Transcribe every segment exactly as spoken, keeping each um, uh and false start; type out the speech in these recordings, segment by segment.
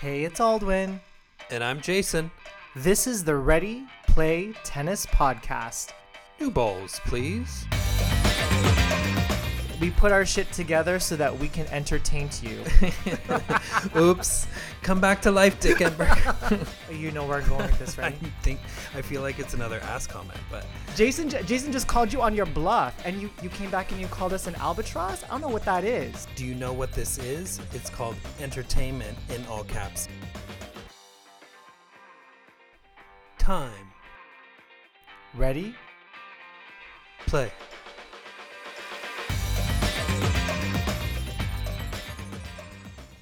Hey, it's Aldwin. And I'm Jason. This is the Ready, Play, Tennis podcast. New balls, please. We put our shit together so that we can entertain to you. Oops. Come back to life, Dickenberg. You know where I'm going with this, right? I think, I feel like it's another ass comment, but... Jason Jason just called you on your bluff, and you, you came back and you called us an albatross? I don't know what that is. Do you know what this is? It's called entertainment in all caps. Time. Ready? Play.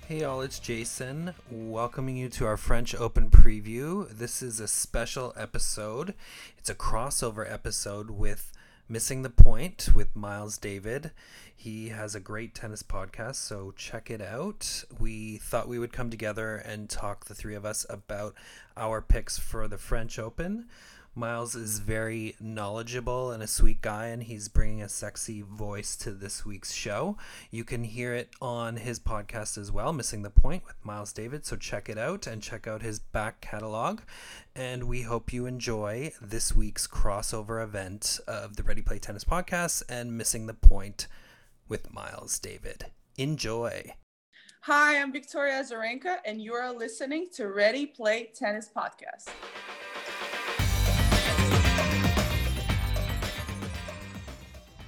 Hey y'all, it's Jason, welcoming you to our French Open preview. This is a special episode. It's a crossover episode with Missing the Point with Myles David. He has a great tennis podcast, so check it out. We thought we would come together and talk, the three of us, about our picks for the French Open. Myles is very knowledgeable and a sweet guy, and he's bringing a sexy voice to this week's show. You can hear it on his podcast as well, Missing the Point with Myles David, so check it out and check out his back catalog. And we hope you enjoy this week's crossover event of the Ready Play Tennis podcast and Missing the Point with Myles David. Enjoy. Hi, I'm Victoria Azarenka, and you are listening to Ready Play Tennis podcast.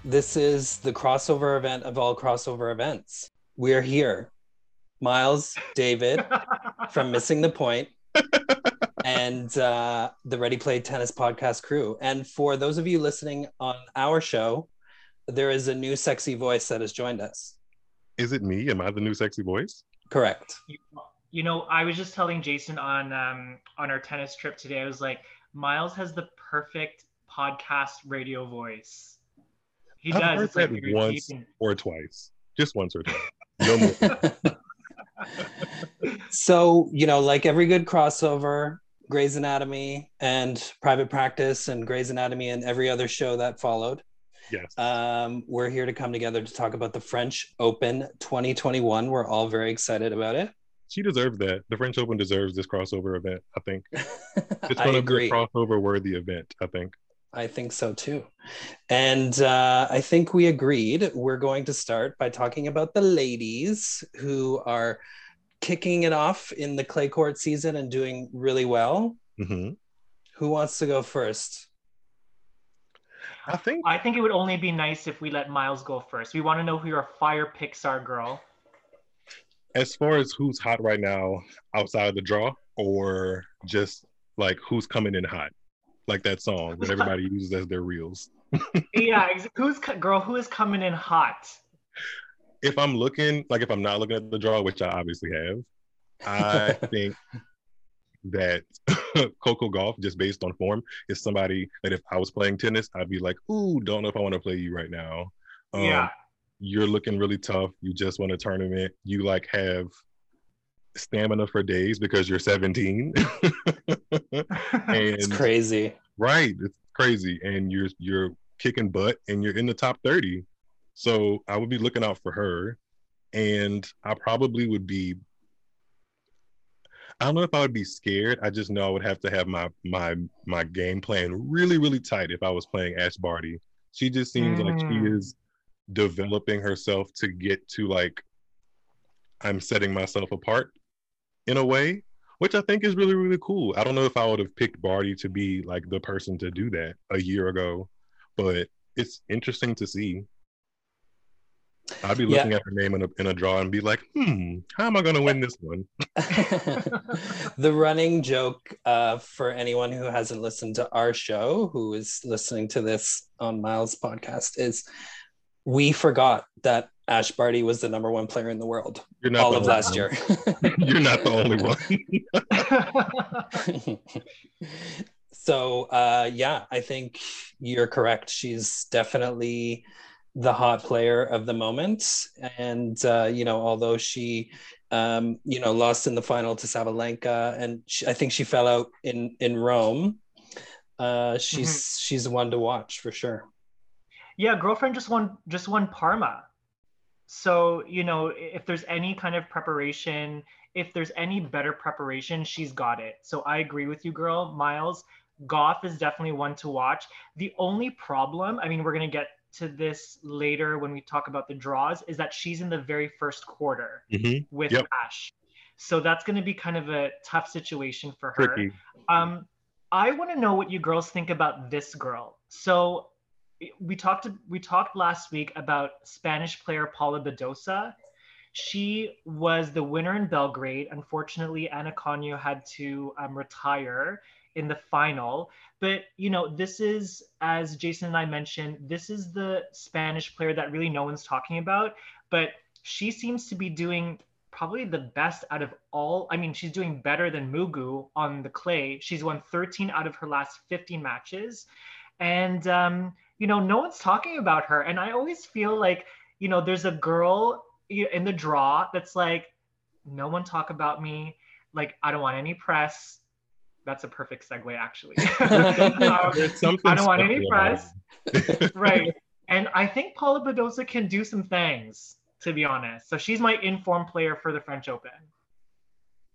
This is the crossover event of all crossover events. We're here. Myles David from Missing the Point and uh, the Ready Play Tennis podcast crew. And for those of you listening on our show, there is a new sexy voice that has joined us. Is it me? Am I the new sexy voice? Correct. You know, I was just telling Jason on um, on our tennis trip today, I was like, Myles has the perfect podcast radio voice. He I've does. Heard it's that like once reason. or twice, just once or twice. No more. So, you know, like every good crossover, Grey's Anatomy and Private Practice and Grey's Anatomy and every other show that followed. Yes. Um, we're here to come together to talk about the French Open twenty twenty-one. We're all very excited about it. She deserves that. The French Open deserves this crossover event, I think. It's going to be a crossover worthy event, I think. I think so too. And uh, I think we agreed we're going to start by talking about the ladies who are kicking it off in the clay court season and doing really well. Mm-hmm. Who wants to go first? I think I think it would only be nice if we let Myles go first. We want to know who your fire picks are, girl. As far as who's hot right now outside of the draw, or just like who's coming in hot? Like that song that everybody uses as their reels. Yeah, who's girl? Who is coming in hot? If I'm looking, like if I'm not looking at the draw, which I obviously have, I think that Coco Gauff, just based on form, is somebody that if I was playing tennis, I'd be like, "Ooh, don't know if I want to play you right now." Um, yeah, you're looking really tough. You just won a tournament. You like have stamina for days because you're seventeen. And it's crazy, right? It's crazy, and you're you're kicking butt, and you're in the top thirty. So I would be looking out for her, and I probably would be. I don't know if I would be scared. I just know I would have to have my my my game plan really really tight if I was playing Ash Barty. She just seems mm. like she is developing herself to get to like. I'm setting myself apart in a way, which I think is really, really cool. I don't know if I would have picked Barty to be like the person to do that a year ago, but it's interesting to see. I'd be looking yeah. at her name in a, in a draw and be like, hmm, how am I going to win this one? The running joke uh, for anyone who hasn't listened to our show, who is listening to this on Myles' podcast, is we forgot that Ash Barty was the number one player in the world all the of last one. year. You're not the only one. So, uh, yeah, I think you're correct. She's definitely the hot player of the moment. And, uh, you know, although she, um, you know, lost in the final to Sabalenka, and she, I think she fell out in, in Rome, uh, she's mm-hmm. she's one to watch for sure. Yeah, girlfriend just won, just won Parma. So, you know, if there's any kind of preparation, if there's any better preparation, she's got it. So I agree with you, girl. Myles, Goff is definitely one to watch. The only problem, I mean, we're going to get to this later when we talk about the draws, is that she's in the very first quarter mm-hmm. with yep. Ash. So that's going to be kind of a tough situation for her. Tricky. Um, I want to know what you girls think about this girl. So we talked we talked last week about Spanish player Paula Badosa. She was the winner in Belgrade. Unfortunately, Ana Conio had to um, retire in the final. But, you know, this is, as Jason and I mentioned, this is the Spanish player that really no one's talking about. But she seems to be doing probably the best out of all. I mean, she's doing better than Mugu on the clay. She's won thirteen out of her last fifteen matches. And, um, you know, no one's talking about her. And I always feel like, you know, there's a girl in the draw that's like, no one talk about me. Like, I don't want any press. That's a perfect segue, actually. um, I don't want any press. Right. And I think Paula Badosa can do some things, to be honest. So she's my informed player for the French Open.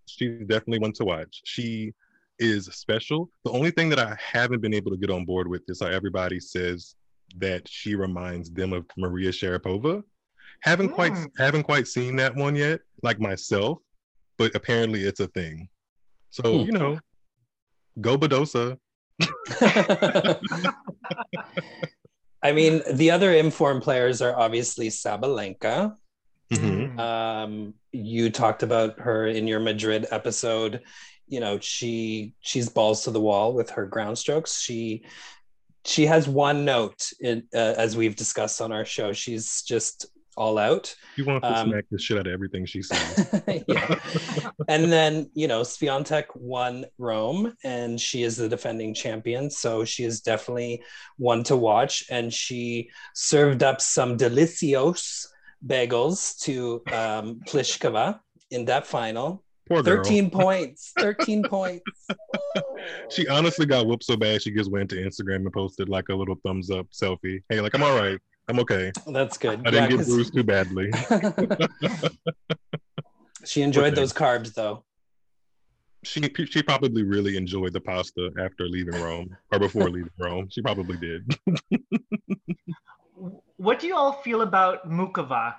She's definitely one to watch. She is special. The only thing that I haven't been able to get on board with is how everybody says that she reminds them of Maria Sharapova. Haven't mm. quite haven't quite seen that one yet, like myself, but apparently it's a thing. So, mm. you know, go Badosa. I mean, the other informed players are obviously Sabalenka. Mm-hmm. Um, you talked about her in your Madrid episode. You know, she she's balls to the wall with her ground strokes. She she has one note, in, uh, as we've discussed on our show. She's just all out. You want to um, smack the shit out of everything she says. Yeah. And then, you know, Swiatek won Rome and she is the defending champion. So she is definitely one to watch. And she served up some delicios bagels to um, Pliskova in that final. Poor girl. thirteen points, thirteen points. She honestly got whooped so bad she just went to Instagram and posted like a little thumbs up selfie. Hey, like, I'm all right. I'm okay. That's good. I didn't yeah, get bruised too badly. She enjoyed those carbs, though. She she probably really enjoyed the pasta after leaving Rome, or before leaving Rome. She probably did. What do you all feel about Muchová?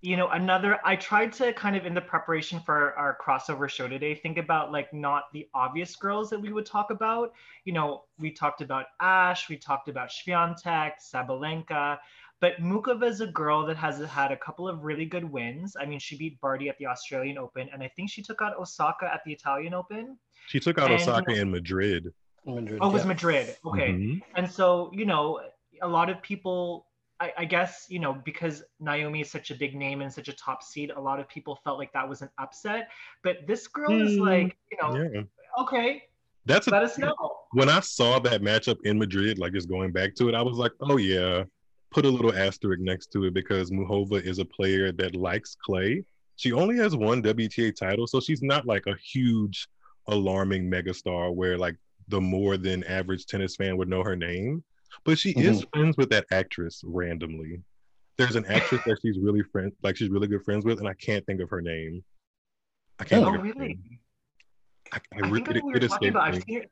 You know, another, I tried to kind of in the preparation for our, our crossover show today, think about like not the obvious girls that we would talk about. You know, we talked about Ash, we talked about Swiatek, Sabalenka, but Muchová is a girl that has had a couple of really good wins. I mean, she beat Barty at the Australian Open, and I think she took out Osaka at the Italian Open. She took out and, Osaka in Madrid. Madrid. Oh, it was yeah. Madrid. Okay. Mm-hmm. And so, you know, a lot of people, I, I guess, you know, because Naomi is such a big name and such a top seed, a lot of people felt like that was an upset. But this girl mm, is like, you know, yeah. okay, that's let a, us know. When I saw that matchup in Madrid, like just going back to it, I was like, oh yeah, put a little asterisk next to it because Muchová is a player that likes clay. She only has one W T A title, so she's not like a huge, alarming megastar where like the more than average tennis fan would know her name. But she mm-hmm. is friends with that actress randomly. There's an actress that she's really friend, like she's really good friends with, and I can't think of her name. I can't oh, think really? of her name. I, I, I think it, we were it talking about. I've seen it,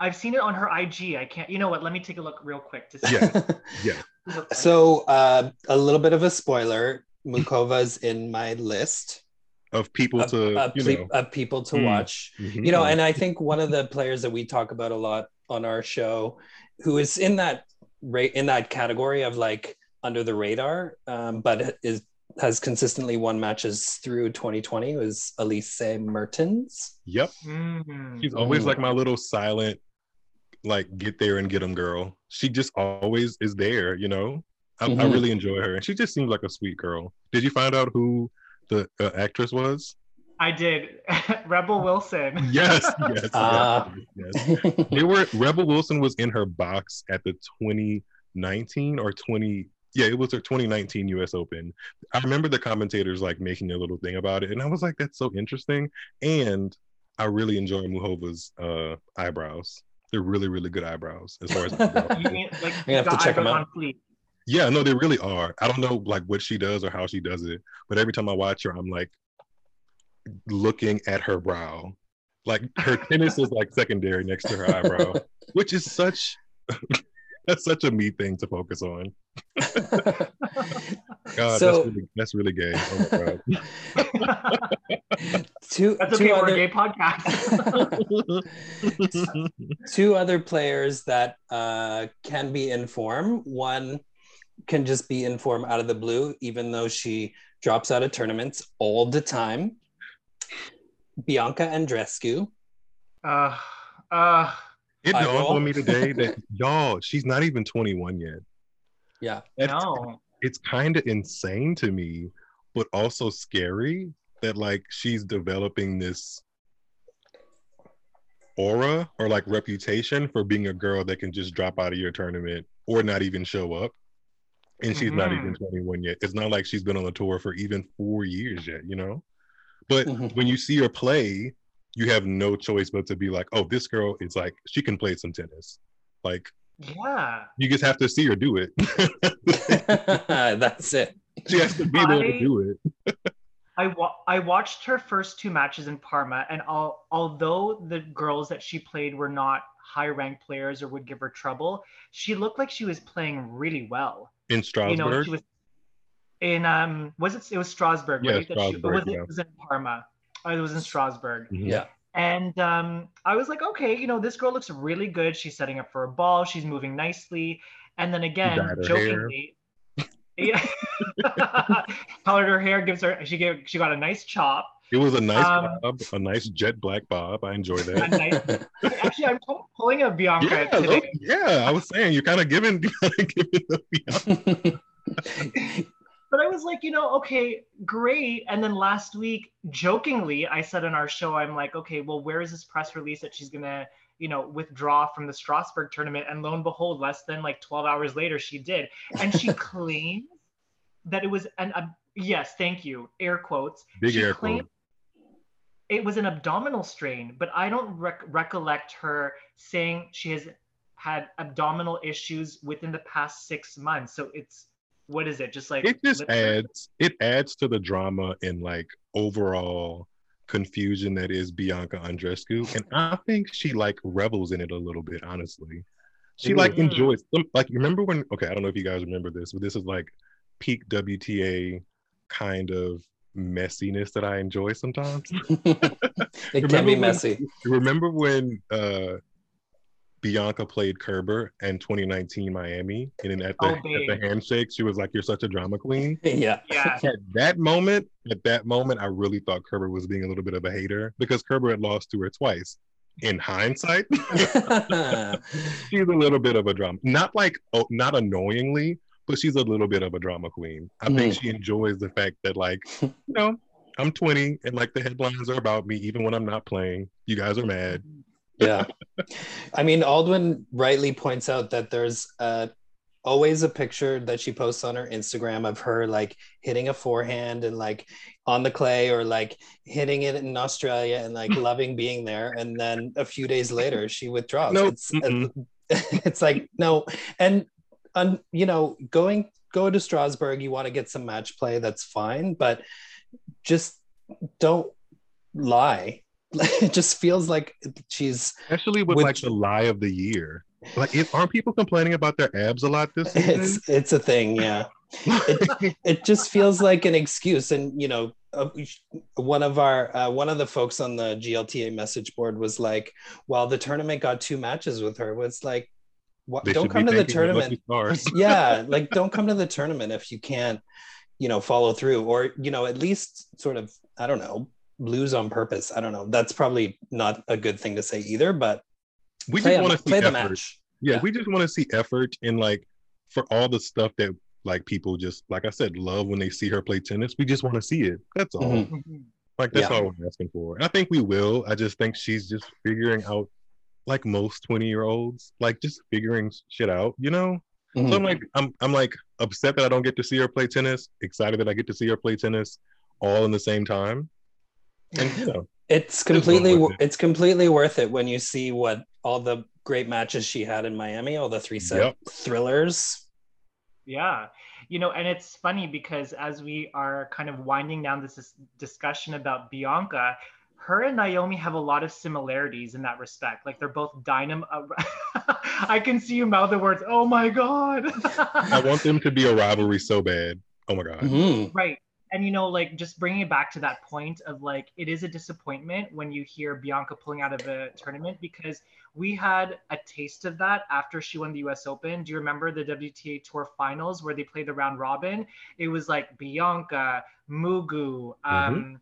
I've seen it on her I G. I can't. You know what? Let me take a look real quick to see. Yeah. yeah. So uh, a little bit of a spoiler. Muchova's in my list of people of, to of, you know. of people to mm. watch. Mm-hmm. You know, and I think one of the players that we talk about a lot on our show, who is in that in that category of like under the radar, um, but is has consistently won matches through twenty twenty, was Elise Mertens. Yep, mm-hmm. she's always mm-hmm. like my little silent, like get there and get 'em girl. She just always is there, you know. I, mm-hmm. I really enjoy her, and she just seems like a sweet girl. Did you find out who the uh, actress was? I did. Rebel Wilson. Yes, yes, uh. yes, yes. They were, Rebel Wilson was in her box at the twenty nineteen or twenty, yeah, it was her twenty nineteen U S Open. I remember the commentators like making a little thing about it, and I was like, that's so interesting. And I really enjoy Muchova's uh, eyebrows. They're really, really good eyebrows as far as. You mean, like, I'm gonna have to check them out. Yeah, no, they really are. I don't know like what she does or how she does it, but every time I watch her, I'm like looking at her brow. Like her tennis is like secondary next to her eyebrow, which is such that's such a me thing to focus on. God, so, that's, really, that's really gay. Oh my God. two, that's okay, two other, we're a gay podcast. Two other players that uh, can be in form. One can just be in form out of the blue, even though she drops out of tournaments all the time. Bianca Andreescu. Uh, uh, it dawned on me today that, y'all, she's not even twenty-one yet. Yeah. That's, no. It's kind of insane to me, but also scary that, like, she's developing this aura or, like, reputation for being a girl that can just drop out of your tournament or not even show up. And she's mm-hmm. not even twenty-one yet. It's not like she's been on the tour for even four years yet, you know? But mm-hmm. when you see her play, you have no choice but to be like, oh, this girl is like, she can play some tennis. Like, yeah, you just have to see her do it. That's it. She has to be I, there to do it. I, wa- I watched her first two matches in Parma, and all, although the girls that she played were not high-ranked players or would give her trouble, she looked like she was playing really well. In Strasbourg? You know, she was in um was it it was Strasbourg, yeah, right? Strasbourg, that she, was it, yeah. It was in Parma. Oh, it was in Strasbourg. Mm-hmm. Yeah. And um I was like, okay, you know, this girl looks really good. She's setting up for a ball, she's moving nicely. And then again, jokingly, yeah, colored her hair, gives her she gave she got a nice chop. It was a nice um, bob, a nice jet black bob. I enjoy that. Nice, actually, I'm pulling a Bianca yeah, today. Yeah, I was saying you're kind of giving, giving the Bianca. But I was like, you know, okay, great. And then last week, jokingly, I said on our show, I'm like, okay, well, where is this press release that she's going to, you know, withdraw from the Strasbourg tournament? And lo and behold, less than like twelve hours later, she did. And she claims that it was an, uh, yes, thank you, air quotes. Big she air quotes. It was an abdominal strain, but I don't rec- recollect her saying she has had abdominal issues within the past six months. So it's, what is it? Just like it just adds it adds to the drama and like overall confusion that is Bianca Andreescu, and I think she like revels in it a little bit. Honestly, she like yeah. enjoys them. Like, remember when? Okay, I don't know if you guys remember this, but this is like peak W T A kind of messiness that I enjoy sometimes. It can be messy. When, remember when uh, Bianca played Kerber in twenty nineteen Miami, and then at the, oh, at the handshake, she was like, "You're such a drama queen." Yeah. yeah. At that moment, at that moment, I really thought Kerber was being a little bit of a hater because Kerber had lost to her twice. In hindsight, she's a little bit of a drama, not like, oh, not annoyingly, but she's a little bit of a drama queen. I mm. think she enjoys the fact that, like, you know, I'm twenty and like the headlines are about me, even when I'm not playing. You guys are mad. Yeah. I mean, Aldwin rightly points out that there's uh, always a picture that she posts on her Instagram of her like hitting a forehand and like on the clay or like hitting it in Australia and like loving being there. And then a few days later, she withdraws. Nope. It's, it's like, no. And, um, you know, going go to Strasbourg, you want to get some match play, that's fine. But just don't lie. It just feels like she's especially with, with like the lie of the year. Like, it, aren't people complaining about their abs a lot this season? It's it's a thing, yeah. it, it just feels like an excuse, and you know, uh, one of our uh, one of the folks on the G L T A message board was like, "Well, the tournament got two matches with her." Well, it's like, what, don't come to the tournament. Yeah, like don't come to the tournament if you can't, you know, follow through, or you know, at least sort of, I don't know. Lose on purpose. I don't know. That's probably not a good thing to say either, but we just want to see effort. The match. Yeah, yeah, we just want to see effort in like for all the stuff that like people just, like I said, love when they see her play tennis. We just want to see it. That's all. Mm-hmm. Like that's yeah. all we're asking for. And I think we will. I just think she's just figuring out, like most twenty-year-olds, like just figuring shit out, you know? Mm-hmm. So I'm like, I'm I'm like upset that I don't get to see her play tennis, excited that I get to see her play tennis all in the same time. And, you know, it's completely it. it's completely worth it when you see what all the great matches she had in Miami, all the three set yep. thrillers. Yeah, you know, and it's funny because as we are kind of winding down this discussion about Bianca, her and Naomi have a lot of similarities in that respect. Like they're both dynamo. I can see you mouth the words, oh my God. I want them to be a rivalry so bad. Oh my God. Mm-hmm. Right. And, you know, like just bringing it back to that point of like, it is a disappointment when you hear Bianca pulling out of a tournament, because we had a taste of that after she won the U S Open. Do you remember the W T A Tour finals where they played the round robin? It was like Bianca, Mugu, um, mm-hmm.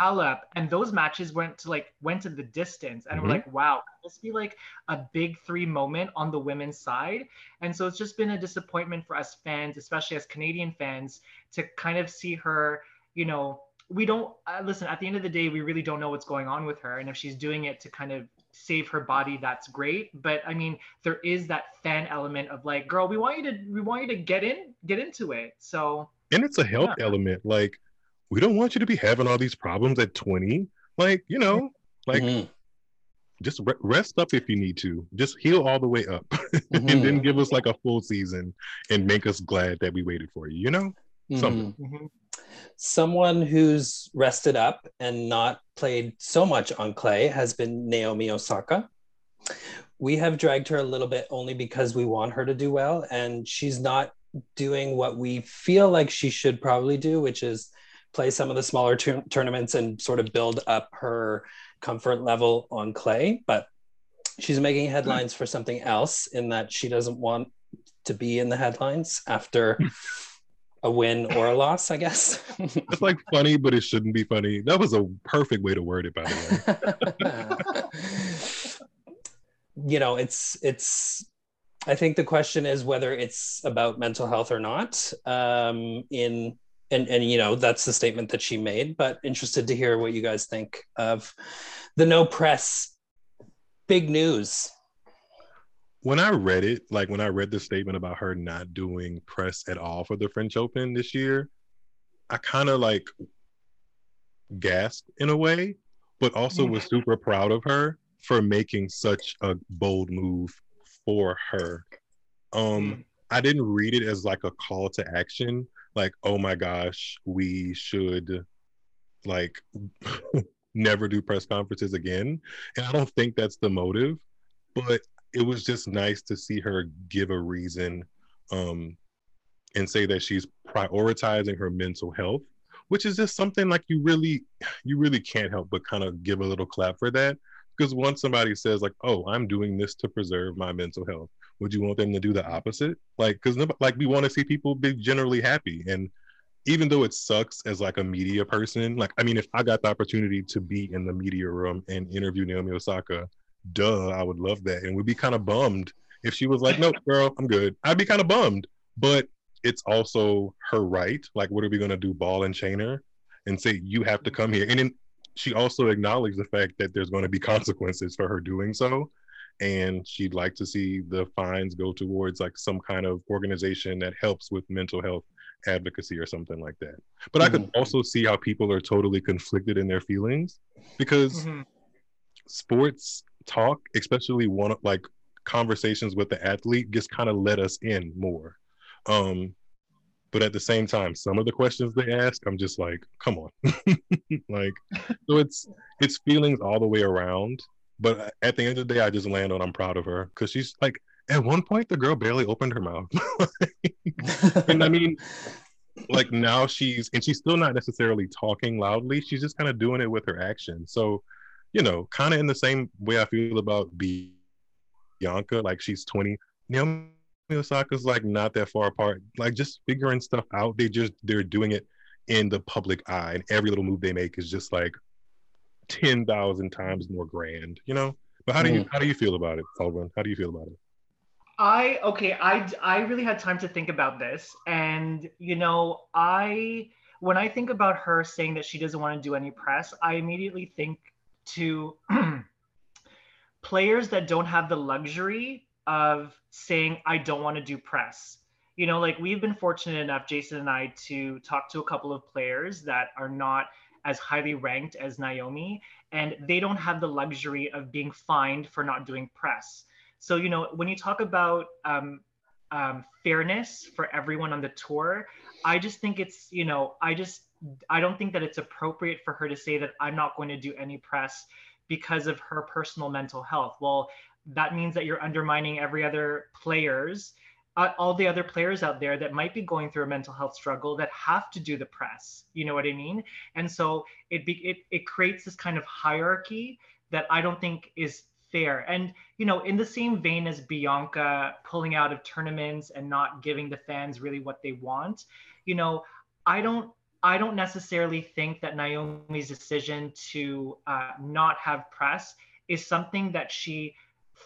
Halep, and those matches went to like went to the distance, and mm-hmm. we're like, wow, could this be like a big three moment on the women's side? And so it's just been a disappointment for us fans, especially as Canadian fans, to kind of see her, you know, we don't uh, listen, at the end of the day, we really don't know what's going on with her, and if she's doing it to kind of save her body, that's great. But I mean, there is that fan element of like, girl, we want you to we want you to get in get into it. So, and it's a health yeah. element, like we don't want you to be having all these problems at twenty. Like, you know, like mm-hmm. just re- rest up if you need to. Just heal all the way up mm-hmm. and then give us like a full season and make us glad that we waited for you, you know? Mm-hmm. Something. Mm-hmm. Someone who's rested up and not played so much on clay has been Naomi Osaka. We have dragged her a little bit only because we want her to do well, and she's not doing what we feel like she should probably do, which is play some of the smaller t- tournaments and sort of build up her comfort level on clay. But she's making headlines for something else, in that she doesn't want to be in the headlines after a win or a loss, I guess. It's like funny, but it shouldn't be funny. That was a perfect way to word it, by the way. You know, it's, it's, I think the question is whether it's about mental health or not, um, in, And, and, you know, that's the statement that she made, but interested to hear what you guys think of the no press big news. When I read it, like when I read the statement about her not doing press at all for the French Open this year, I kind of like gasped in a way, but also was super proud of her for making such a bold move for her. Um, I didn't read it as like a call to action. Like, oh my gosh, we should like never do press conferences again. And I don't think that's the motive, but it was just nice to see her give a reason um, and say that she's prioritizing her mental health, which is just something like you really, you really can't help but kind of give a little clap for that. Because once somebody says like, oh, I'm doing this to preserve my mental health, would you want them to do the opposite? Like, because like we want to see people be generally happy. And even though it sucks as like a media person, like, I mean, if I got the opportunity to be in the media room and interview Naomi Osaka, duh, I would love that. And we'd be kind of bummed if she was like, no, girl, I'm good. I'd be kind of bummed, but it's also her right. Like, what are we going to do, ball and chain her and say, you have to come here? And then she also acknowledged the fact that there's going to be consequences for her doing so. And she'd like to see the fines go towards like some kind of organization that helps with mental health advocacy or something like that. But mm-hmm. I could also see how people are totally conflicted in their feelings, because mm-hmm. sports talk, especially one of like conversations with the athlete, just kind of let us in more. Um, but at the same time, some of the questions they ask, I'm just like, come on. Like, so it's it's feelings all the way around. But at the end of the day, I just land on I'm proud of her, because she's like, at one point, the girl barely opened her mouth. And I mean, like now she's, and she's still not necessarily talking loudly. She's just kind of doing it with her action. So, you know, kind of in the same way I feel about Bianca, like she's twenty. Naomi Osaka's like not that far apart. Like just figuring stuff out. They just, they're doing it in the public eye. And every little move they make is just like, ten thousand times more grand, you know? But how do you mm. how do you feel about it, Alvin? How do you feel about it? I, okay, I, I really had time to think about this. And, you know, I, when I think about her saying that she doesn't want to do any press, I immediately think to players that don't have the luxury of saying, I don't want to do press. You know, like we've been fortunate enough, Jason and I, to talk to a couple of players that are not as highly ranked as Naomi, and they don't have the luxury of being fined for not doing press. So, you know, when you talk about um, um, fairness for everyone on the tour. I just think it's, you know, I just, I don't think that it's appropriate for her to say that I'm not going to do any press because of her personal mental health. Well, that means that you're undermining every other players, uh, all the other players out there that might be going through a mental health struggle that have to do the press. You know what I mean? And so it be, it, it creates this kind of hierarchy that I don't think is fair. And, you know, in the same vein as Bianca pulling out of tournaments and not giving the fans really what they want, you know, I don't, I don't necessarily think that Naomi's decision to uh, not have press is something that she,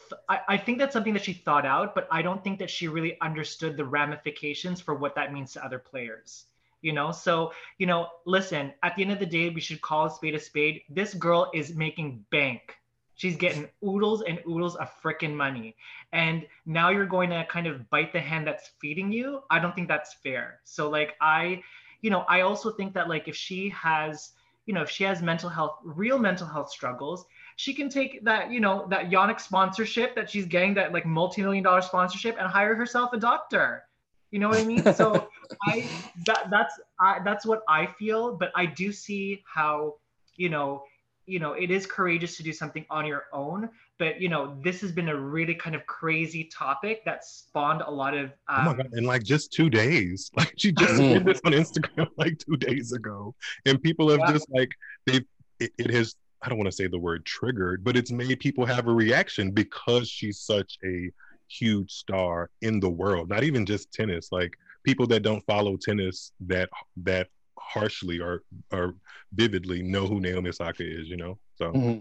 th- I, I think that's something that she thought out, but I don't think that she really understood the ramifications for what that means to other players. You know, so, you know, listen, at the end of the day, we should call a spade a spade. This girl is making bank. She's getting oodles and oodles of frickin' money. And now you're going to kind of bite the hand that's feeding you. I don't think that's fair. So like I, you know, I also think that like if she has, you know, if she has mental health, real mental health struggles, she can take that, you know, that Yannick sponsorship that she's getting, that like multi-million dollar sponsorship, and hire herself a doctor. You know what I mean? So I, that, that's, I, that's what I feel, but I do see how, you know, you know, it is courageous to do something on your own, but you know, this has been a really kind of crazy topic that spawned a lot of. Um, oh my God! In like just two days, like she just did this on Instagram like two days ago, and people have yeah. just like they it, it has. I don't want to say the word triggered, but it's made people have a reaction because she's such a huge star in the world. Not even just tennis, like people that don't follow tennis that that. harshly or or vividly know who Naomi Osaka is, you know? So mm-hmm.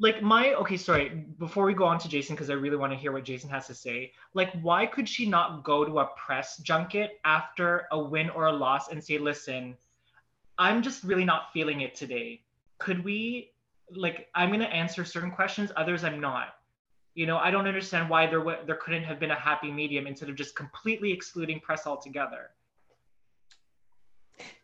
like my okay sorry before we go on to Jason, because I really want to hear what Jason has to say, like why could she not go to a press junket after a win or a loss and say, listen, I'm just really not feeling it today, could we like I'm going to answer certain questions, others I'm not. You know, I don't understand why there w- there couldn't have been a happy medium instead of just completely excluding press altogether.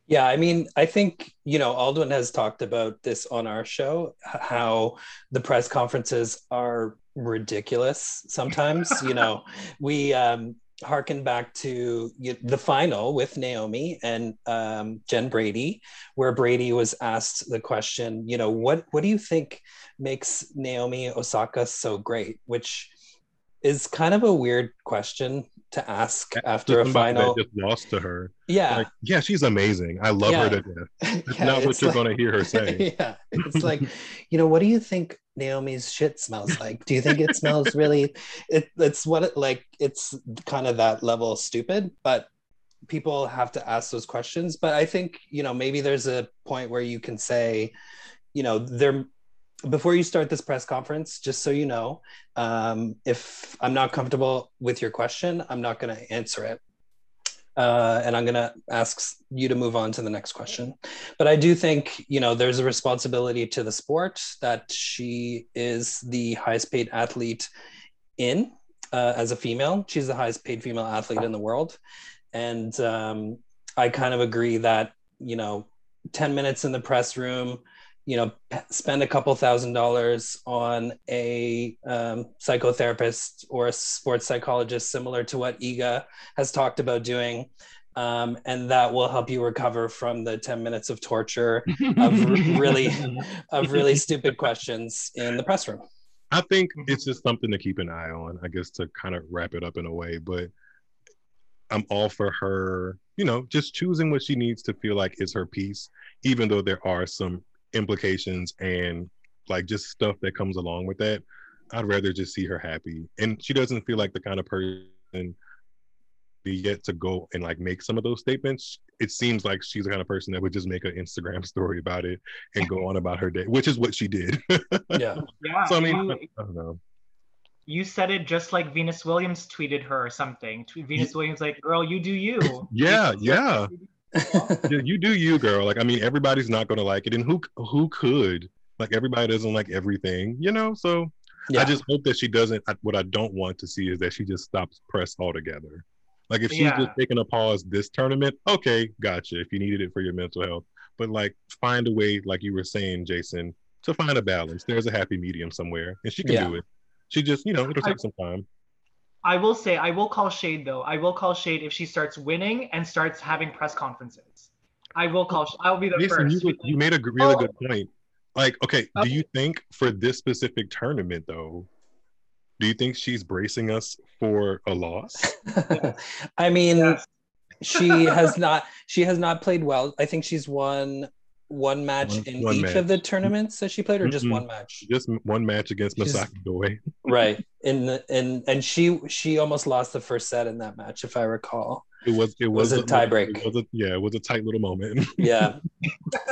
Yeah, I mean, I think, you know, Aldwin has talked about this on our show, how the press conferences are ridiculous sometimes. You know, we um, hearken back to the final with Naomi and um, Jen Brady, where Brady was asked the question, you know, what, what do you think makes Naomi Osaka so great? Which is kind of a weird question to ask after a final. Just lost to her. Yeah. Like, yeah, she's amazing. I love yeah. her to death. That's yeah, not what you're like, going to hear her say. Yeah. It's like, you know, what do you think Naomi's shit smells like? Do you think it smells really, it, it's what it like, it's kind of that level stupid, but people have to ask those questions. But I think, you know, maybe there's a point where you can say, you know, there, before you start this press conference, just so you know, um, if I'm not comfortable with your question, I'm not going to answer it. Uh, and I'm going to ask you to move on to the next question. But I do think, you know, there's a responsibility to the sport that she is the highest paid athlete in, uh, as a female. She's the highest paid female athlete in the world. And um, I kind of agree that, you know, ten minutes in the press room, you know, spend a couple thousand dollars on a um, psychotherapist or a sports psychologist, similar to what Iga has talked about doing. Um, and that will help you recover from the ten minutes of torture of really, of really stupid questions in the press room. I think it's just something to keep an eye on, I guess, to kind of wrap it up in a way, but I'm all for her, you know, just choosing what she needs to feel like is her piece, even though there are some implications and like just stuff that comes along with that. I'd rather just see her happy, and she doesn't feel like the kind of person yet to go and like make some of those statements. It seems like she's the kind of person that would just make an Instagram story about it and go on about her day, which is what she did. Yeah, yeah. So I mean, you, I don't know. You said it just like Venus Williams tweeted her or something. Venus you, Williams like, girl, you do you. Yeah, Venus yeah. Like, you do you, girl. Like, I mean, everybody's not going to like it, and who who could? Like, everybody doesn't like everything, you know? So yeah. I just hope that she doesn't, I, what I don't want to see is that she just stops press altogether. Like, if she's yeah. just taking a pause this tournament, okay, gotcha, if you needed it for your mental health. But like, find a way, like you were saying, Jason, to find a balance. There's a happy medium somewhere, and she can yeah. do it. She just, you know, it'll take I- some time. I will say, I will call shade though. I will call shade if she starts winning and starts having press conferences. I will call, sh- I'll be the Mason, first. You, you made a really oh. good point. Like, okay, okay, do you think for this specific tournament though, do you think she's bracing us for a loss? I mean, yes. she has not, she has not played well. I think she's won one match one, in one each match. of the tournaments that she played, or just mm-hmm. one match? Just one match against Masaki Doi. Right. In the, in, and she she almost lost the first set in that match, if I recall. It was it was, was a tiebreak. Yeah, it was a tight little moment. Yeah.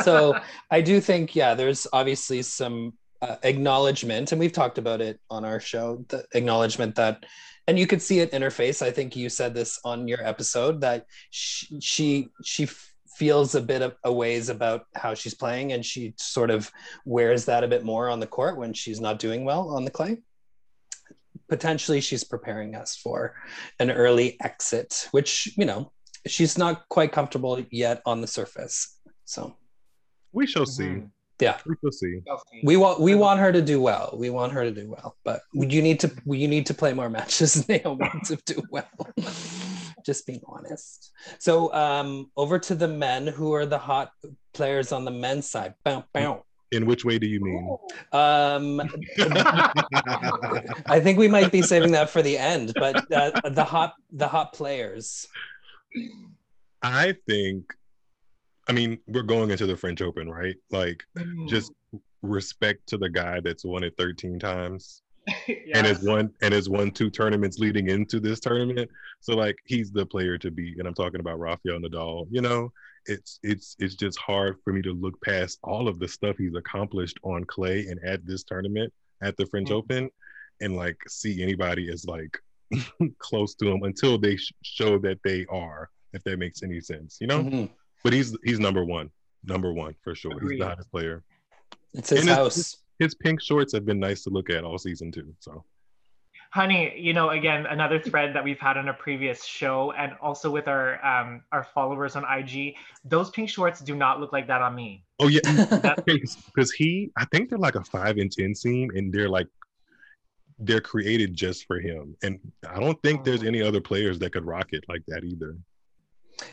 So I do think, yeah, there's obviously some uh, acknowledgement, and we've talked about it on our show, the acknowledgement that, and you could see it in her face. I think you said this on your episode, that she she, she feels a bit of a ways about how she's playing, and she sort of wears that a bit more on the court when she's not doing well on the clay. Potentially she's preparing us for an early exit, which, you know, she's not quite comfortable yet on the surface. So we shall see. Yeah. We shall see. We want, we want her to do well. We want her to do well, but you need to, you need to play more matches, Naomi, to do well. Just being honest. So um, over to the men. Who are the hot players on the men's side? Bow, bow. In which way do you mean? Um, I think we might be saving that for the end. But uh, the hot, the hot players. I think. I mean, we're going into the French Open, right? Like, mm. just respect to the guy that's won it thirteen times. Yeah. And has won and has won two tournaments leading into this tournament. So like, he's the player to beat, and I'm talking about Rafael Nadal. You know, it's it's it's just hard for me to look past all of the stuff he's accomplished on clay and at this tournament at the French mm-hmm. Open, and like see anybody as like close to him until they sh- show that they are, if that makes any sense, you know. Mm-hmm. But he's he's number one, number one for sure. Agreed. He's the hottest player. It's his and house. It's, His pink shorts have been nice to look at all season too. So, honey, you know, again, another thread that we've had on a previous show, and also with our um, our followers on I G, those pink shorts do not look like that on me. Oh yeah, because he, I think they're like a five and ten seam, and they're like they're created just for him. And I don't think there's any other players that could rock it like that either.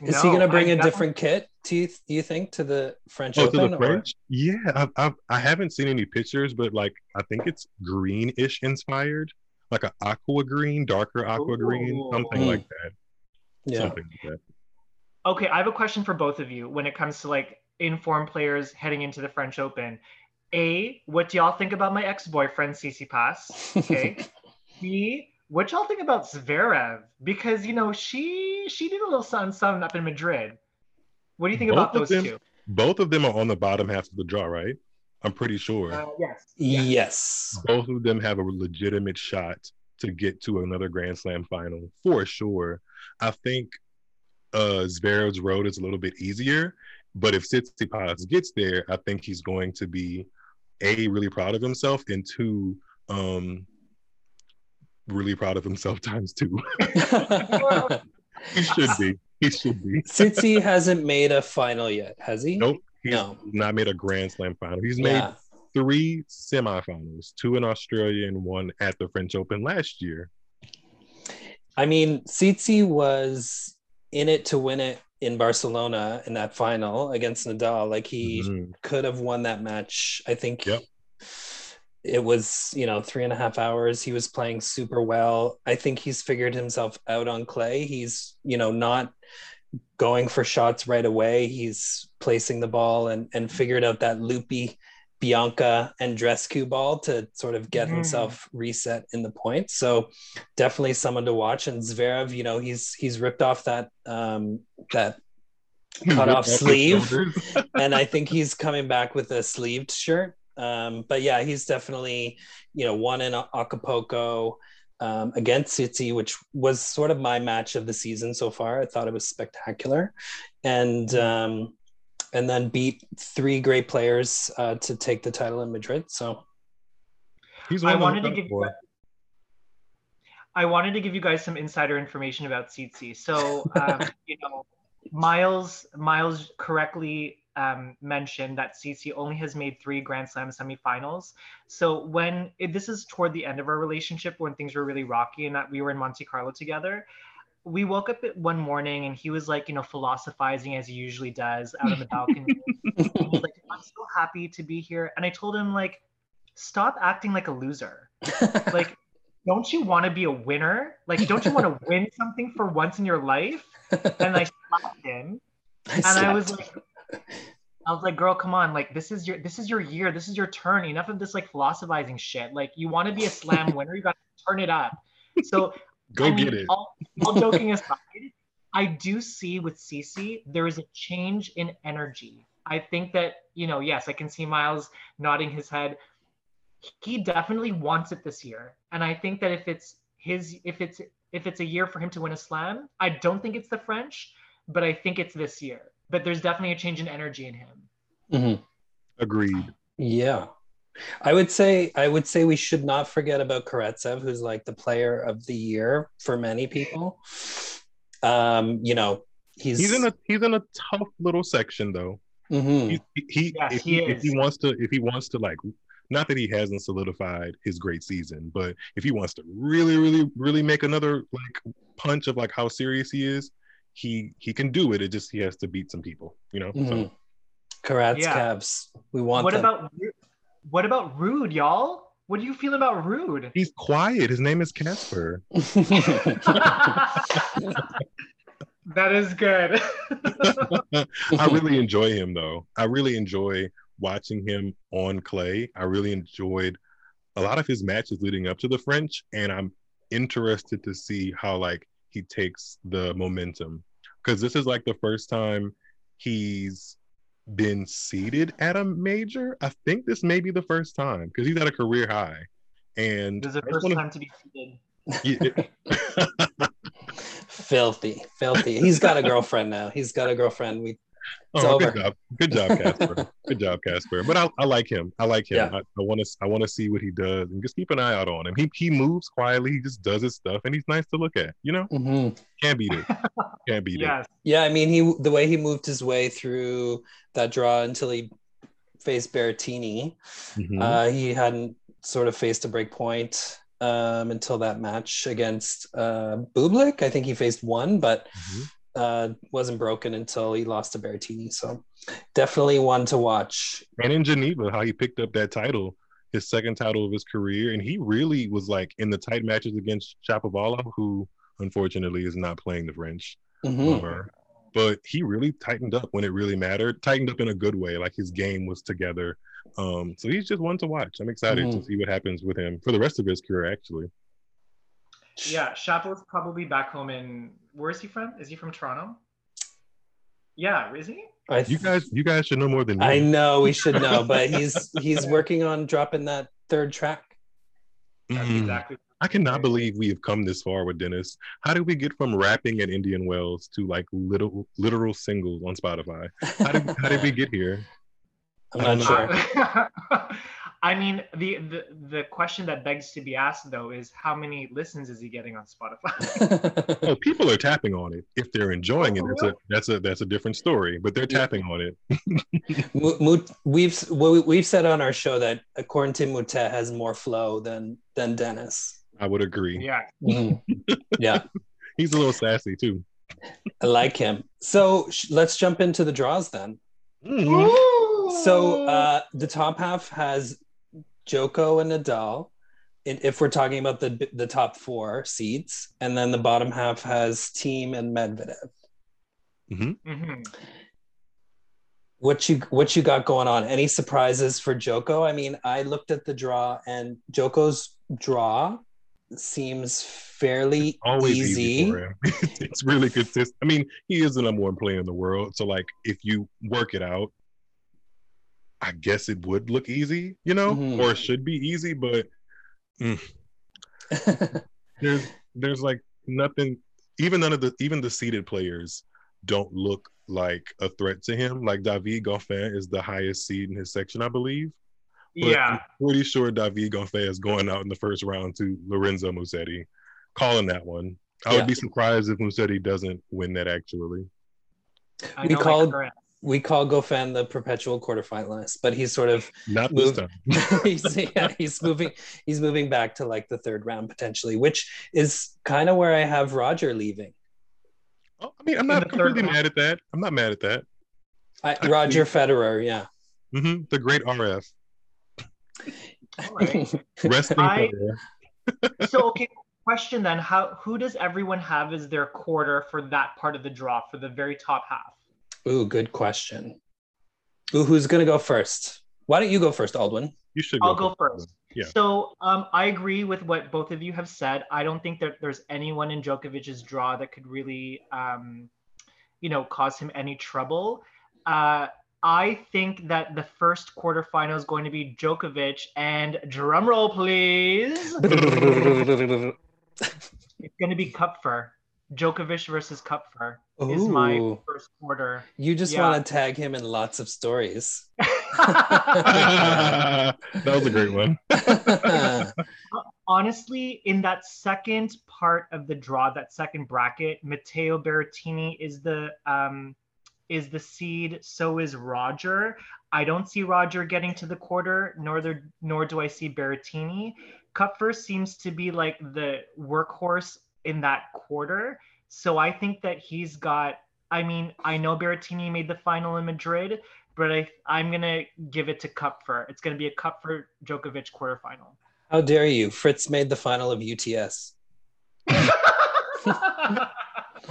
Is no, he going to bring I a definitely... different kit, do you, do you think, to the French oh, Open? To the French? Or... Yeah, I, I, I haven't seen any pictures, but like I think it's greenish inspired, like an aqua green, darker aqua Ooh. green, something mm. like that. Yeah. Something like that. Okay, I have a question for both of you when it comes to like informed players heading into the French Open. A, what do y'all think about my ex-boyfriend, Tsitsipas? Okay. B, what y'all think about Zverev? Because, you know, she she did a little sun sun up in Madrid. What do you think both about those them, two? Both of them are on the bottom half of the draw, right? I'm pretty sure. Uh, yes. Yes. Both of them have a legitimate shot to get to another Grand Slam final, for sure. I think uh, Zverev's road is a little bit easier, but if Tsitsipas gets there, I think he's going to be, A, really proud of himself, and two, um... really proud of himself times two. He should be. He should be. Tsitsi hasn't made a final yet, has he? Nope. He's no. Not made a Grand Slam final. He's made yeah. three semifinals, two in Australia and one at the French Open last year. I mean, Tsitsi was in it to win it in Barcelona in that final against Nadal. Like, he mm-hmm. could have won that match. I think. Yep. It was, you know, three and a half hours. He was playing super well. I think he's figured himself out on clay. He's, you know, not going for shots right away. He's placing the ball and, and figured out that loopy Bianca Andreescu ball to sort of get mm. himself reset in the point. So definitely someone to watch. And Zverev, you know, he's he's ripped off that um, that cut off sleeve. And I think he's coming back with a sleeved shirt. Um, but yeah, he's definitely, you know, won in Acapulco um, against Tsitsi, which was sort of my match of the season so far. I thought it was spectacular, and um, and then beat three great players uh, to take the title in Madrid. So he's I wanted to give. You guys, I wanted to give you guys some insider information about Tsitsi. So um, you know, Myles Myles correctly um, mentioned that Tsitsi only has made three Grand Slam semifinals. So when it, this is toward the end of our relationship, when things were really rocky and that we were in Monte Carlo together, we woke up one morning and he was like, you know, philosophizing as he usually does out of the balcony. And he was like, I'm so happy to be here. And I told him, like, stop acting like a loser. Like, don't you want to be a winner? Like, don't you want to win something for once in your life? And I slapped him. I and slapped I was like, I was like, girl, come on. Like, this is your, this is your year. This is your turn. Enough of this, like, philosophizing shit. Like, you want to be a slam winner. You got to turn it up. So go I mean, get it. All, all joking aside, I do see with Tsitsi, there is a change in energy. I think that, you know, yes, I can see Myles nodding his head. He definitely wants it this year. And I think that if it's his, if it's, if it's a year for him to win a slam, I don't think it's the French, but I think it's this year. But there's definitely a change in energy in him. Mm-hmm. Agreed. Yeah. I would say, I would say we should not forget about Karatsev, who's like the player of the year for many people. Um, you know, he's he's in a he's in a tough little section though. Mm-hmm. He, he, yes, if, he is. if he wants to, if he wants to, like, not that he hasn't solidified his great season, but if he wants to really, really, really make another like punch of like how serious he is, he he can do it. It just he has to beat some people, you know. Mm-hmm. So. Karatsev, yeah. we want. What them. about? What about Ruud, y'all? What do you feel about Ruud? He's quiet. His name is Casper. That is good. I really enjoy him, though. I really enjoy watching him on clay. I really enjoyed a lot of his matches leading up to the French, and I'm interested to see how, like, he takes the momentum. Because this is, like, the first time he's been seeded at a major. I think this may be the first time because he's at a career high, and this is the first wanna... time to be seeded. Yeah. filthy, filthy. He's got a girlfriend now. He's got a girlfriend. We. It's oh, over. Good job, good job, Casper. Good job, Casper. But I, I like him. I like him. Yeah. I want to. I want to see what he does, and just keep an eye out on him. He he moves quietly. He just does his stuff, and he's nice to look at. You know, mm-hmm. Can't beat it. Can't beat yes. it. Yeah, I mean, he the way he moved his way through that draw until he faced Berrettini. Mm-hmm. Uh, he hadn't sort of faced a break point um, until that match against uh, Bublik. I think he faced one, but. Mm-hmm. Uh, wasn't broken until he lost to Berrettini, so definitely one to watch. And in Geneva, how he picked up that title, his second title of his career, and he really was like in the tight matches against Shapovalov, who unfortunately is not playing the French, mm-hmm. but he really tightened up when it really mattered, tightened up in a good way, like his game was together. Um, so he's just one to watch. I'm excited mm-hmm. to see what happens with him for the rest of his career, actually. Yeah, Chapeau's probably back home in, where is he from? Is he from Toronto? Yeah, is he? I th- you guys you guys should know more than me. I know, we should know, but he's he's working on dropping that third track. That's mm. exactly. I cannot believe we have come this far with Dennis. How did we get from rapping at Indian Wells to like little literal singles on Spotify? How did, how did we get here? I'm not sure. I mean, the, the the question that begs to be asked, though, is how many listens is he getting on Spotify? Oh, people are tapping on it. If they're enjoying it, that's a that's a that's a different story. But they're tapping on it. we've we've said on our show that Corentin Moutet has more flow than than Dennis. I would agree. Yeah, mm-hmm. yeah. He's a little sassy too. I like him. So sh- let's jump into the draws then. Mm-hmm. So uh, the top half has Djoko and Nadal, if we're talking about the the top four seeds, and then the bottom half has Thiem and Medvedev. Mm-hmm. Mm-hmm. What you what you got going on? Any surprises for Djoko? I mean, I looked at the draw, and Djoko's draw seems fairly it's always easy. easy for him. It's really consistent. I mean, he is the number one player in the world, so like if you work it out, I guess it would look easy, you know, mm-hmm. or it should be easy, but mm, there's there's like nothing. Even none of the even the seeded players don't look like a threat to him. Like David Goffin is the highest seed in his section, I believe. But yeah, I'm pretty sure David Goffin is going out in the first round to Lorenzo Musetti, calling that one. I yeah. would be surprised if Musetti doesn't win that. Actually, I we know called. we call Goffin the perpetual quarterfinalist, but he's sort of not moved, he's, yeah, he's moving he's moving back to like the third round potentially, which is kind of where I have Roger leaving. Oh, I mean, I'm not completely mad at that. I'm not mad at that. I, I, Roger I, Federer, yeah. Mm-hmm, the great R F. All right. Resting I, Federer. So, okay, question then. How, who does everyone have as their quarter for that part of the draw, for the very top half? Ooh, good question. Ooh, who's going to go first? Why don't you go first, Aldwyn? You should go I'll go first. first. Yeah. So um, I agree with what both of you have said. I don't think that there's anyone in Djokovic's draw that could really, um, you know, cause him any trouble. Uh, I think that the first quarterfinal is going to be Djokovic, and drumroll, please. It's going to be Koepfer. Djokovic versus Koepfer is my first quarter. You just yeah. want to tag him in lots of stories. That was a great one. Honestly, in that second part of the draw, that second bracket, Matteo Berrettini is the um, is the seed. So is Roger. I don't see Roger getting to the quarter, nor there, nor do I see Berrettini. Koepfer seems to be like the workhorse in that quarter. So I think that he's got, I mean, I know Berrettini made the final in Madrid, but I, I'm going to give it to Koepfer. It's going to be a Koepfer Djokovic quarterfinal. How dare you? Fritz made the final of U T S.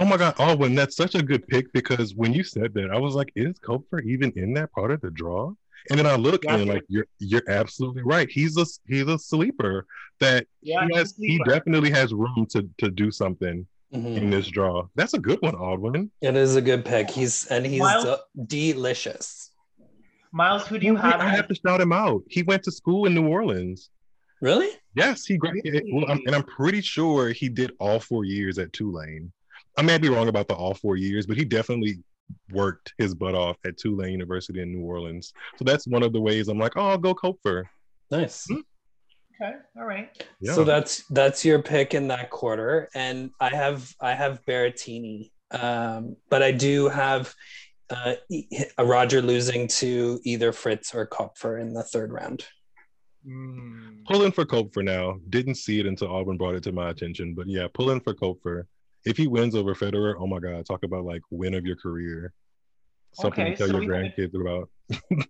Oh my God, Aldwyn, that's such a good pick, because when you said that, I was like, is Koepfer even in that part of the draw? And then I look and like, you're you're absolutely right. He's a he's a sleeper that yeah, he has. Sleeper. He definitely has room to to do something mm-hmm. in this draw. That's a good one, Aldwyn. It is a good pick. He's and he's Myles, d- delicious. Myles, who do you have? I have to shout him out. He went to school in New Orleans. Really? Yes, he graduated. Really? Well, I'm, and I'm pretty sure he did all four years at Tulane. I may be wrong about the all four years, but he definitely worked his butt off at Tulane University in New Orleans. So that's one of the ways I'm like, oh, I'll go Koepfer. Nice. Mm-hmm. Okay. All right. Yeah. So that's that's your pick in that quarter, and I have I have Berrettini, um, but I do have uh, a Roger losing to either Fritz or Koepfer in the third round. Mm. Pulling for Koepfer now. Didn't see it until Aldwyn brought it to my attention, but yeah, pulling for Koepfer. If he wins over Federer, oh my God, talk about like win of your career. Something okay, to tell so your grandkids a, about.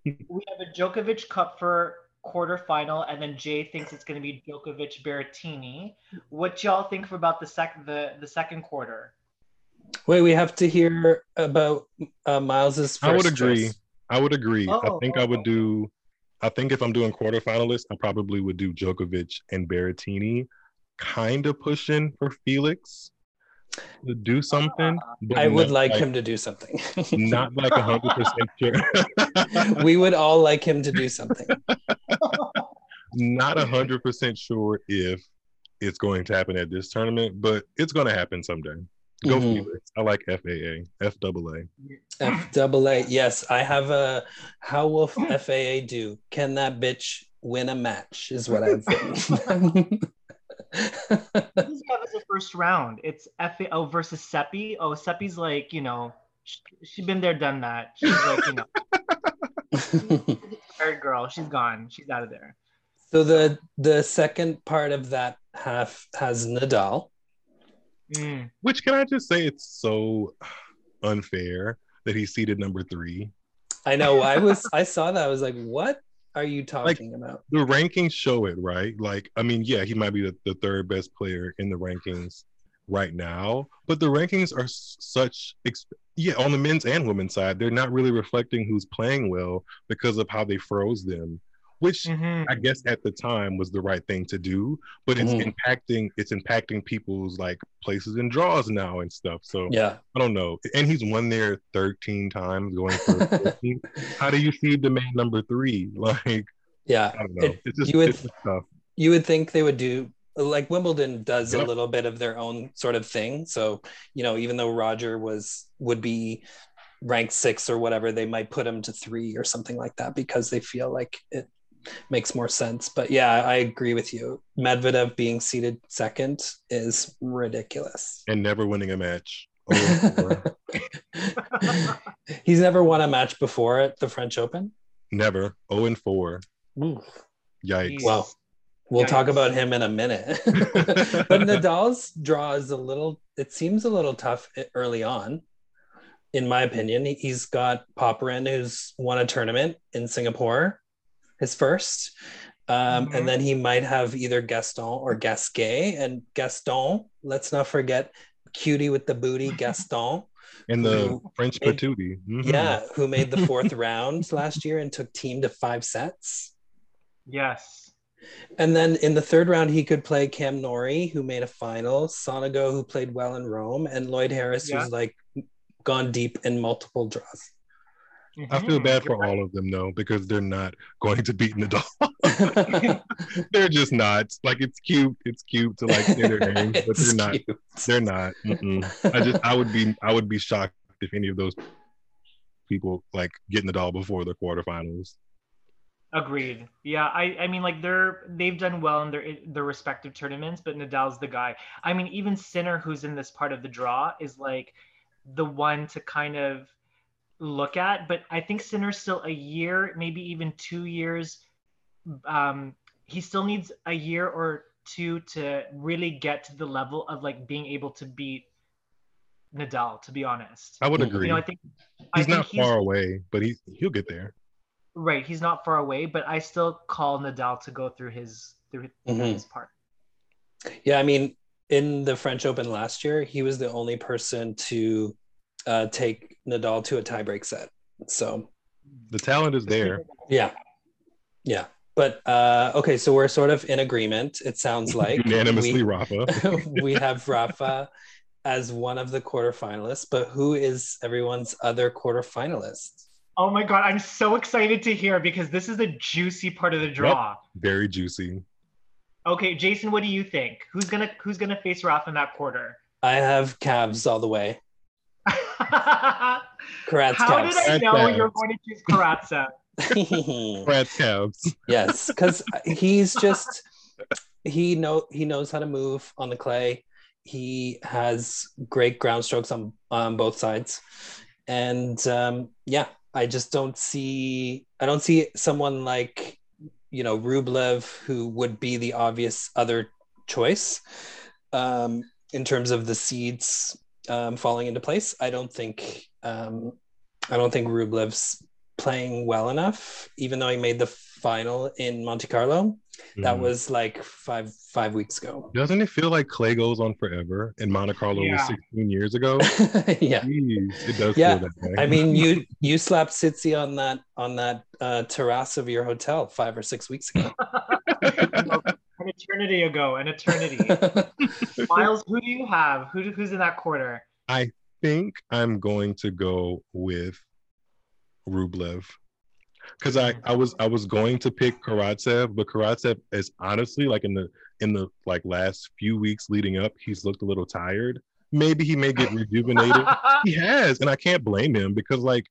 We have a Djokovic Koepfer quarterfinal, and then Jay thinks it's going to be Djokovic Berrettini. What y'all think for about the, sec- the, the second quarter? Wait, we have to hear about uh, Miles's first I would agree. Choice. I would agree. Oh, I think oh, I would do, I think if I'm doing quarterfinalists, I probably would do Djokovic and Berrettini, kind of pushing for Felix to do something. I would not, like, like him to do something. Not like one hundred percent sure. We would all like him to do something. Not one hundred percent sure if it's going to happen at this tournament, but it's going to happen someday. Go mm-hmm. Felix. I like F A A. F A A. F A A. Yes, I have a how will F A A do? Can that bitch win a match is what I've written. Who's have as the first round? It's F A O versus Seppi. Oh, Seppi's like, you know, she's she been there, done that. She's like, you know, she's a tired girl. She's gone. She's out of there. So the the second part of that half has Nadal, mm. which can I just say it's so unfair that he's seeded number three. I know. I was. I saw that. I was like, what are you talking like, about? The rankings show it, right? Like, I mean, yeah, he might be the, the third best player in the rankings right now, but the rankings are s- such, exp- yeah, on the men's and women's side, they're not really reflecting who's playing well because of how they froze them, which mm-hmm. I guess at the time was the right thing to do, but it's mm-hmm. impacting it's impacting people's like places and draws now and stuff. So yeah, I don't know. And he's won there thirteen times going for fourteen. How do you see the main number three? Like, yeah, I don't know. It, it's just, you would, it's just tough. You would think they would do like Wimbledon does yep. a little bit of their own sort of thing. So, you know, even though Roger was would be ranked six or whatever, they might put him to three or something like that because they feel like it makes more sense. But yeah, I agree with you. Medvedev being seated second is ridiculous. And never winning a match. over. He's never won a match before at the French Open? Never. oh and four. Oof. Yikes. Well, we'll Yikes. talk about him in a minute. But Nadal's draw is a little, it seems a little tough early on, in my opinion. He's got Popyrin, who's won a tournament in Singapore, his first. Um, mm-hmm. And then he might have either Gaston or Gasquet. And Gaston, let's not forget, cutie with the booty Gaston. And the who, French patootie. Mm-hmm. Yeah, who made the fourth round last year and took team to five sets. Yes. And then in the third round, he could play Cam Norrie, who made a final, Sonego, who played well in Rome, and Lloyd Harris, yeah. who's like gone deep in multiple draws. Mm-hmm. I feel bad for right. all of them, though, because they're not going to beat Nadal. They're just not. Like, it's cute. It's cute to like say their names, but they're not. Cute. They're not. Mm-mm. I just, I would be, I would be shocked if any of those people like get Nadal before the quarterfinals. Agreed. Yeah, I, I mean, like they're they've done well in their their respective tournaments, but Nadal's the guy. I mean, even Sinner, who's in this part of the draw, is like the one to kind of look at. But I think Sinner's still a year, maybe even two years. Um, he still needs a year or two to really get to the level of like being able to beat Nadal. To be honest, I would agree. You know, I think he's I think not he's, far away, but he he'll get there. Right, he's not far away, but I still call Nadal to go through his through mm-hmm. his part. Yeah, I mean, in the French Open last year, he was the only person to uh, take Nadal to a tiebreak set. So the talent is there. Yeah, yeah. But uh, okay, so we're sort of in agreement. It sounds like unanimously, we, Rafa. We have Rafa as one of the quarterfinalists, but who is everyone's other quarterfinalist? Oh my God, I'm so excited to hear because this is a juicy part of the draw. Yep, very juicy. Okay, Jason, what do you think? Who's gonna who's gonna face Rafa in that quarter? I have Cavs all the way. Karatsev. How did I know Karatsev. You're going to choose Karatsev? Karatsev. Yes, because he's just he know he knows how to move on the clay. He has great ground strokes on on both sides, and um, yeah. I just don't see, I don't see someone like, you know, Rublev, who would be the obvious other choice um, in terms of the seeds um, falling into place. I don't think, um, I don't think Rublev's playing well enough, even though he made the final in Monte Carlo. Mm-hmm. That was like five, five weeks ago. Doesn't it feel like clay goes on forever and Monte Carlo yeah. was sixteen years ago? Yeah. Jeez, it does yeah. feel that way. I mean, you you slapped Tsitsi on that on that uh, terrace of your hotel five or six weeks ago. An eternity ago, an eternity. Myles, who do you have? Who do, who's in that quarter? I think I'm going to go with Rublev. Because I, I was I was going to pick Karatsev, but Karatsev is honestly like in the in the like last few weeks leading up, he's looked a little tired. Maybe he may get rejuvenated. He has, and I can't blame him because like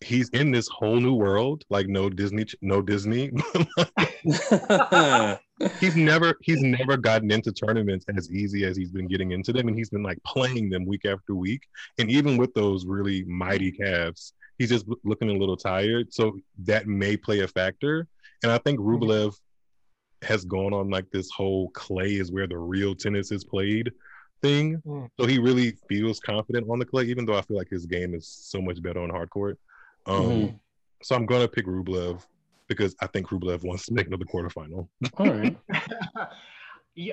he's in this whole new world, like no Disney, no Disney. he's never he's never gotten into tournaments as easy as he's been getting into them, and he's been like playing them week after week, and even with those really mighty Cavs. He's just looking a little tired, so that may play a factor. And I think Rublev has gone on like this whole clay is where the real tennis is played thing. Mm. So he really feels confident on the clay, even though I feel like his game is so much better on hard court. Um, mm. So I'm going to pick Rublev because I think Rublev wants to make another quarterfinal. All right.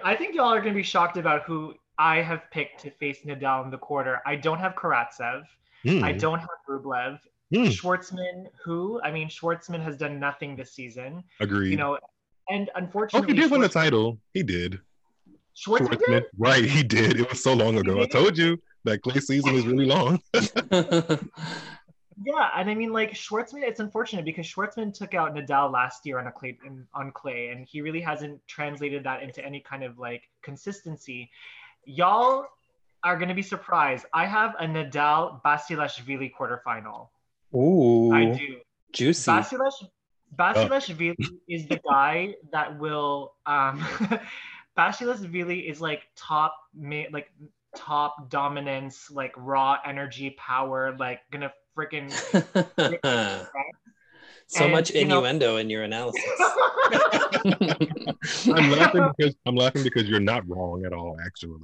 I think y'all are going to be shocked about who I have picked to face Nadal in the quarter. I don't have Karatsev. Mm. I don't have Rublev. Mm. Schwartzman, who? I mean, Schwartzman has done nothing this season. Agreed. You know, and unfortunately... Oh, he did win a title. He did. Schwartzman? Schwartzman? Right, he did. It was so long ago. I told you that clay season is really long. Yeah, and I mean, like, Schwartzman, it's unfortunate because Schwartzman took out Nadal last year on a clay, on clay, and he really hasn't translated that into any kind of, like, consistency. Y'all... are going to be surprised. I have a Nadal Basilashvili quarterfinal. Ooh. I do. Juicy. Basilash, Basilashvili oh. is the guy that will um Basilashvili is like top ma- like top dominance, like raw energy, power, like gonna freaking. So and, much innuendo you know, in your analysis. I'm laughing because I'm laughing because you're not wrong at all. Actually,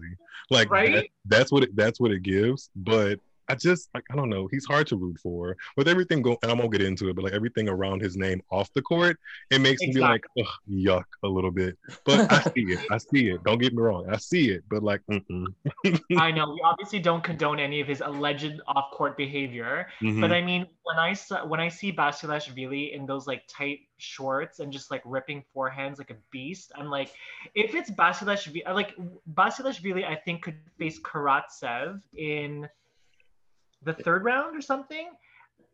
like right? that, that's what it, that's what it gives. But I just like I don't know. He's hard to root for with everything going. And I won't get into it, but like everything around his name off the court, it makes exactly. me be like, ugh, yuck, a little bit. But I see it. I see it. Don't get me wrong. I see it. But like, mm-mm. I know we obviously don't condone any of his alleged off-court behavior. Mm-hmm. But I mean, when I saw, when I see Basilashvili in those like tight shorts and just like ripping forehands like a beast, I'm like, if it's Basilashvili, like Basilashvili, I think could face Karatsev in the third round or something.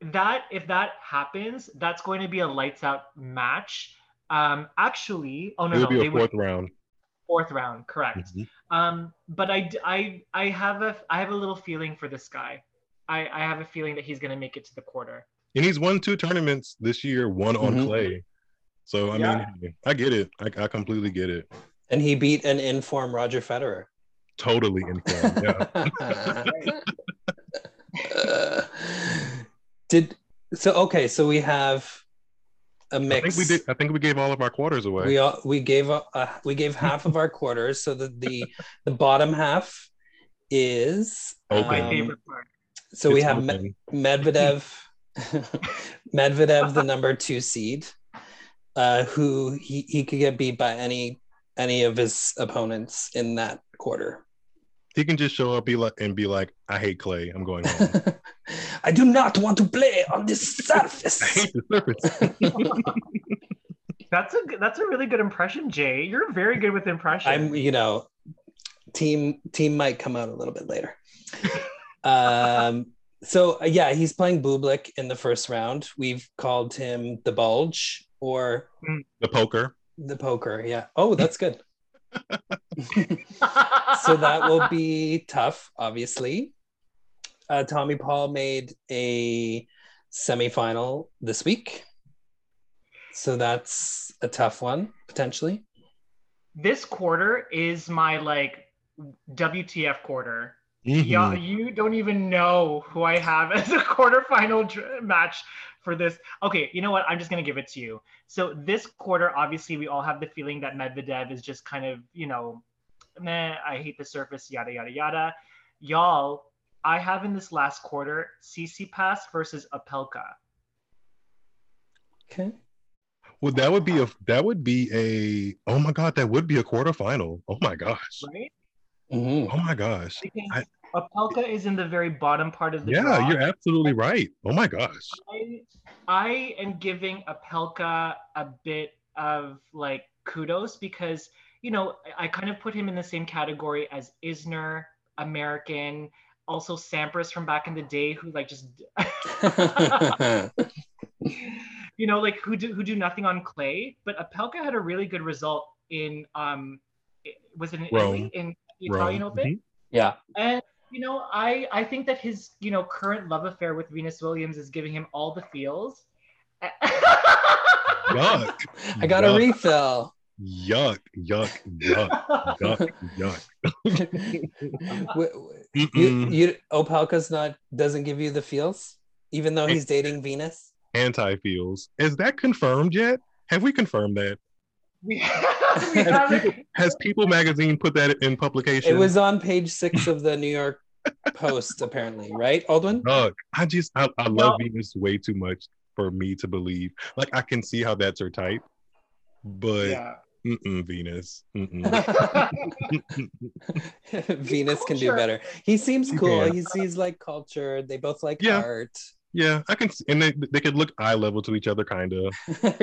That if that happens, that's going to be a lights out match. Um, actually, oh no, it'll no, be a they fourth would, round. Fourth round, correct. Mm-hmm. Um, but I, I, I have a, I have a little feeling for this guy. I, I have a feeling that he's going to make it to the quarter. And he's won two tournaments this year, one mm-hmm. on clay. So I yeah. mean, I get it. I, I completely get it. And he beat an in-form Roger Federer. Totally in-form. Yeah. Uh, did so okay so we have a mix. I think we did I think we gave all of our quarters away. We all, we gave a, uh, we gave half of our quarters, so that the the bottom half is um, my favorite part. So it's we have Med- Medvedev Medvedev the number two seed, uh, who he, he could get beat by any any of his opponents in that quarter. He can just show up be like, and be like, I hate clay. I'm going home. I do not want to play on this surface. I hate the surface. that's, a, that's a really good impression, Jay. You're very good with impressions. I'm, you know, team, team might come out a little bit later. Um, so, yeah, he's playing Bublik in the first round. We've called him the Bulge or... The Poker. The Poker, yeah. Oh, that's good. So that will be tough, obviously. Uh, Tommy Paul made a semifinal this week, so that's a tough one potentially. This quarter is my like W T F quarter. Mm-hmm. Y'all, you don't even know who I have as a quarterfinal dr- match for this. Okay, you know what? I'm just going to give it to you. So this quarter, obviously, we all have the feeling that Medvedev is just kind of, you know, meh, I hate the surface, yada, yada, yada. Y'all, I have in this last quarter, Tsitsipas versus Opelka. Okay. Well, that would be a, that would be a, oh my God, that would be a quarterfinal. Oh my gosh. Right? Mm-hmm. Oh my gosh. I, Opelka is in the very bottom part of the yeah, draw. You're absolutely right. Oh my gosh. I, I am giving Opelka a bit of like kudos because, you know, I, I kind of put him in the same category as Isner, American, also Sampras from back in the day who like just, you know, like who do, who do nothing on clay. But Opelka had a really good result in, um, was it in Rome. Italy? In Italian Rome. Open? Mm-hmm. Yeah. And, you know, I, I think that his, you know, current love affair with Venus Williams is giving him all the feels. Yuck. I got yuck. a refill. Yuck, yuck, yuck, yuck, yuck. you, you, Opelka's not, doesn't give you the feels, even though he's dating Venus? Anti-feels. Is that confirmed yet? Have we confirmed that? We have, we have has, people, has People Magazine put that in publication? It was on page six of the New York Post, apparently, right, Aldwin? Look, I just, I, I love no. Venus way too much for me to believe. Like, I can see how that's her type, but yeah. mm-mm, Venus. Mm-mm. Venus can do better. He seems cool. Yeah. He's, he's like cultured. They both like yeah. art. Yeah, I can, and they they could look eye level to each other, kind of,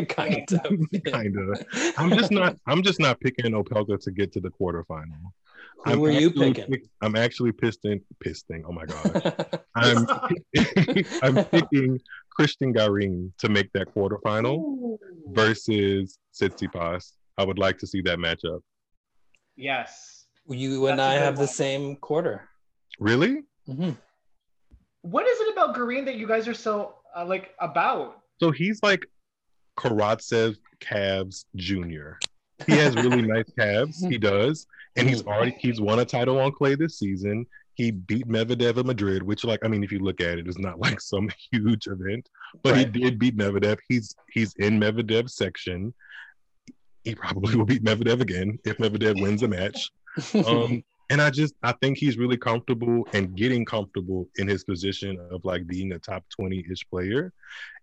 kind of, kind of. I'm just not, I'm just not picking Opelka to get to the quarterfinal. Who I'm were actually, you picking? I'm actually pisting, pisting. Oh my god, I'm, I'm picking Christian Garín to make that quarterfinal Ooh. versus Tsitsipas. I would like to see that matchup. Yes, you and That's I have one. the same quarter. Really? Mm-hmm. What is it about Garín that you guys are so uh, like about? So he's like Karatsev Cavs Junior He has really nice calves. He does. And he's already, he's won a title on clay this season. He beat Medvedev in Madrid, which, like, I mean, if you look at it, it's not like some huge event, but right. he did beat Medvedev. He's he's in Medvedev's section. He probably will beat Medvedev again if Medvedev wins a match. Um, and I just, I think he's really comfortable and getting comfortable in his position of, like, being a top twenty-ish player.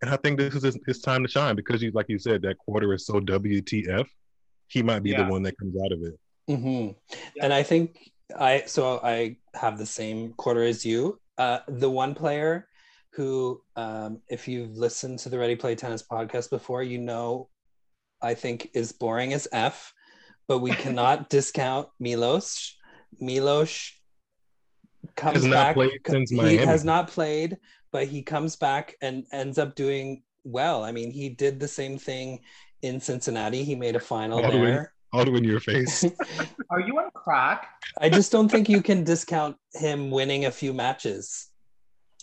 And I think this is his, his time to shine because, you, like you said, that quarter is so W T F. He might be yeah. the one that comes out of it. Mm-hmm. Yeah. And I think I, so I have the same quarter as you. Uh, the one player who, um, if you've listened to the Ready Play Tennis podcast before, you know, I think is boring as F, but we cannot discount Milos. Milos comes has back. Not since he Miami. has not played, but he comes back and ends up doing well. I mean, he did the same thing in Cincinnati. He made a final all there. All in your face. Are you on crack? I just don't think you can discount him winning a few matches.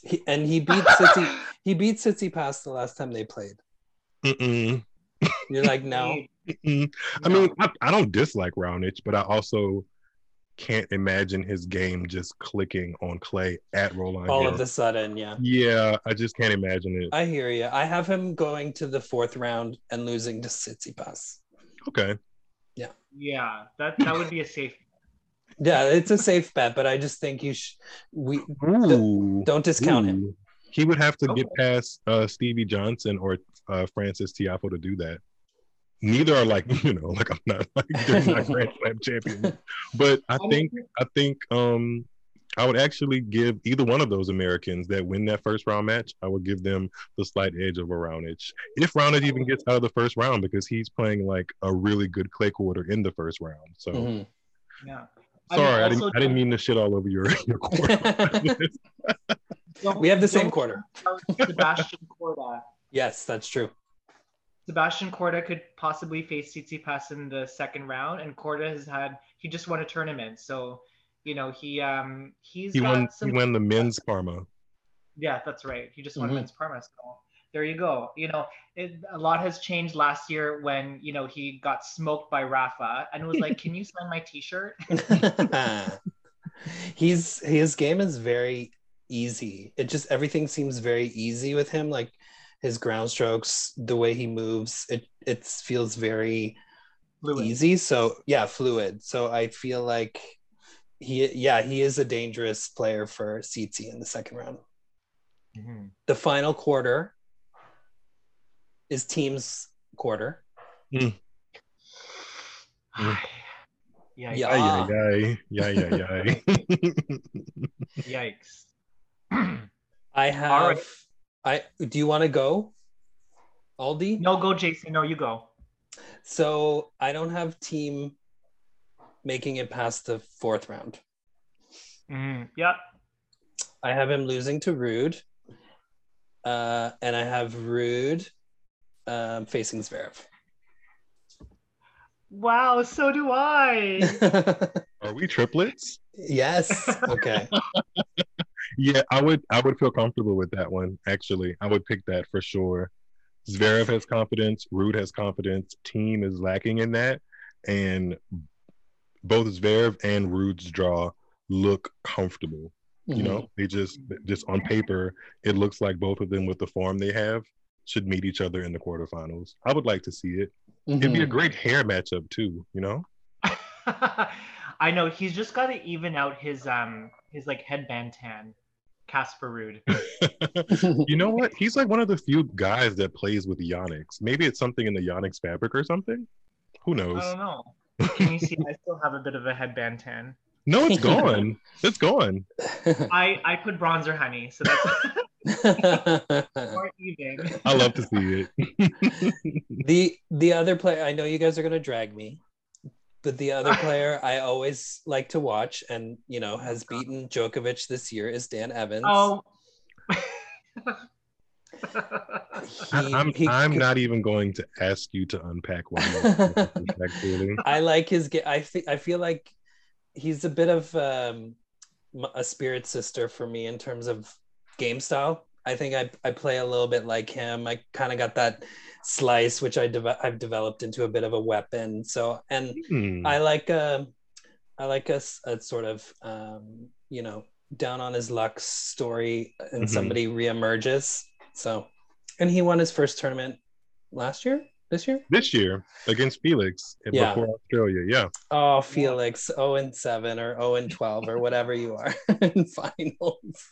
He, and he beat Tsitsi, he beat Tsitsipas the last time they played. Mm-mm. You're like, no. Mm-mm. I no. mean, I, I don't dislike Raonic, but I also can't imagine his game just clicking on clay at Roland All Garros. Of a sudden, yeah. Yeah, I just can't imagine it. I hear you. I have him going to the fourth round and losing to Tsitsipas. Okay. Yeah. Yeah, that, that would be a safe bet. Yeah, it's a safe bet, but I just think you sh- we Ooh. Th- don't discount Ooh. him. He would have to okay. get past uh, Stevie Johnson or uh, Francis Tiafoe to do that. Neither are, like, you know, like, I'm not like they're not Grand Slam champions, but I think I think um, I would actually give either one of those Americans that win that first round match. I would give them the slight edge over Raonic, if Raonic even gets out of the first round, because he's playing like a really good clay quarter in the first round. So, mm-hmm. yeah. Sorry, I, mean, I, didn't, I didn't mean to shit all over your, your quarter. We have the same quarter. Sebastian Korda. Yes, that's true. Sebastian Korda could possibly face Tsitsipas in the second round, and Korda has had he just won a tournament, so you know he um he's he won some... he won the men's Parma. Yeah, that's right. He just won mm-hmm. men's Parma. So there you go. You know, it, a lot has changed last year when you know he got smoked by Rafa and was like, "Can you sign my T-shirt?" He's his game is very easy. It just everything seems very easy with him, like. His ground strokes, the way he moves, it it feels very fluid. easy. So yeah, fluid. So I feel like he, yeah, he is a dangerous player for Tsitsi in the second round. Mm-hmm. The final quarter is team's quarter. Mm. Mm. yeah, yeah, yeah, yeah, yeah. yeah. Yikes! I have. I do you want to go, Aldi? No, go, Jason. No, you go. So I don't have team making it past the fourth round. Mm, yeah. I have him losing to Ruud. Uh, and I have Ruud um, facing Zverev. Wow, so do I. Are we triplets? Yes. Okay. Yeah, I would I would feel comfortable with that one, actually. I would pick that for sure. Zverev has confidence. Ruud has confidence. Team is lacking in that. And both Zverev and Ruud's draw look comfortable. Mm-hmm. You know, they just, just on paper, it looks like both of them with the form they have should meet each other in the quarterfinals. I would like to see it. Mm-hmm. It'd be a great hair matchup too, you know? I know. He's just got to even out his, um, his like headband tan. Casper Ruud. You know what? He's like one of the few guys that plays with Yannick's. Maybe it's something in the Yannick's fabric or something. Who knows? I don't know. Can you see? I still have a bit of a headband tan. No, it's gone. It's gone. I, I put bronzer, honey. So that's more even. I love to see it. the the other player. I know you guys are gonna drag me. But the other player I always like to watch and, you know, has beaten Djokovic this year is Dan Evans. Oh. he, I'm, he, I'm he, not even going to ask you to unpack why. I like his game. I, th- I feel like he's a bit of um, a spirit sister for me in terms of game style. I think I, I play a little bit like him. I kind of got that slice, which I de- I've developed into a bit of a weapon. So, and mm. I like a, I like a, a sort of, um, you know, down on his luck story, and mm-hmm. somebody reemerges. So, and he won his first tournament last year, this year, this year against Felix yeah. before Australia. Yeah. Oh, Felix, zero and seven or zero and twelve or whatever you are in finals.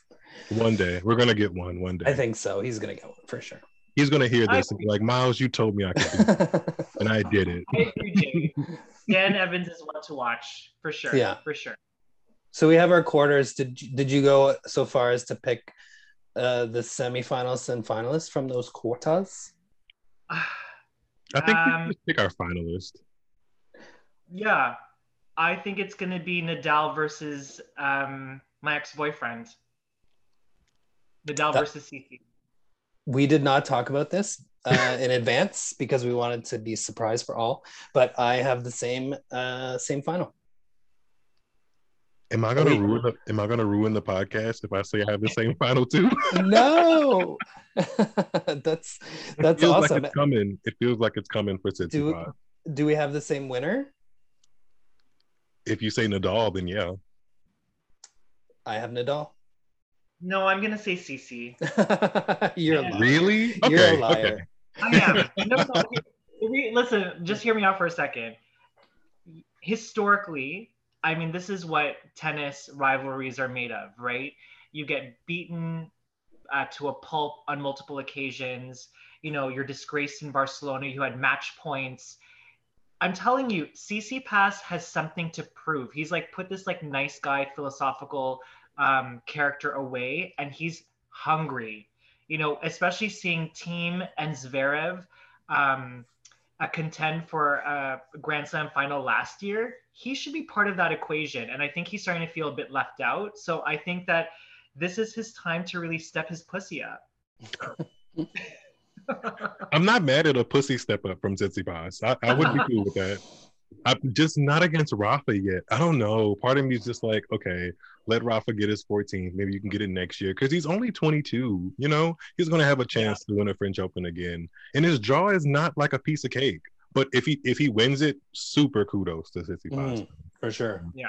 One day we're gonna get one. One day, I think so. He's gonna get one for sure. He's gonna hear this and be like, "Myles, you told me I could do it, and I did it." I agree, too. Dan Evans is one to watch for sure. Yeah, for sure. So we have our quarters. Did did you go so far as to pick uh, the semifinals and finalists from those quarters? I think um, we should pick our finalist. Yeah, I think it's gonna be Nadal versus um, my ex-boyfriend. Nadal versus Tsitsipas. We did not talk about this uh, in advance because we wanted to be surprised for all. But I have the same uh, same final. Am I gonna Wait. ruin? The, am I gonna ruin the podcast if I say I have the same final too? No, that's that's it feels awesome. Like it's coming. It feels like it's coming for Tsitsipas. Do, do we have the same winner? If you say Nadal, then yeah. I have Nadal. No, I'm gonna say C C. You're a liar. Really? Okay, You're a liar. Okay. I am. No, no, we, listen, just hear me out for a second. Historically, I mean, this is what tennis rivalries are made of, right? You get beaten uh, to a pulp on multiple occasions. You know, you're disgraced in Barcelona. You had match points. I'm telling you, Tsitsipas has something to prove. He's like put this like nice guy philosophical um character away, and he's hungry, you know, especially seeing Thiem and Zverev um a contend for a Grand Slam final last year. He should be part of that equation, and I think he's starting to feel a bit left out. So I think that this is his time to really step his pussy up. I'm not mad at a pussy step up from Tsitsipas. I, I would be cool with that. I'm just not against Rafa yet. I don't know. Part of me is just like, okay, let Rafa get his fourteenth. Maybe you can get it next year because he's only twenty-two. You know, he's going to have a chance yeah. to win a French Open again. And his draw is not like a piece of cake. But if he if he wins it, super kudos to Tsitsipas. Mm, for sure. Yeah.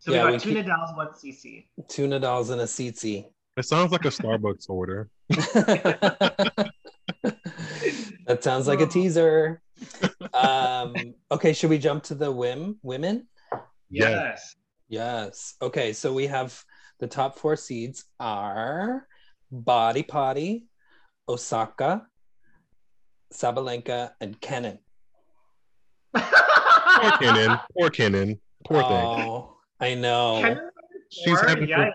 So yeah, we got we two keep... Nadals, one C C. Two Nadals and a C C. It sounds like a Starbucks order. That sounds like a teaser. um okay should we jump to the whim women? Yes yes Okay, so we have the top four seeds are Body Potty, Osaka, Sabalenka, and Kenin. poor Kenin poor Kenin poor thing oh I know. Kenin, she's having some,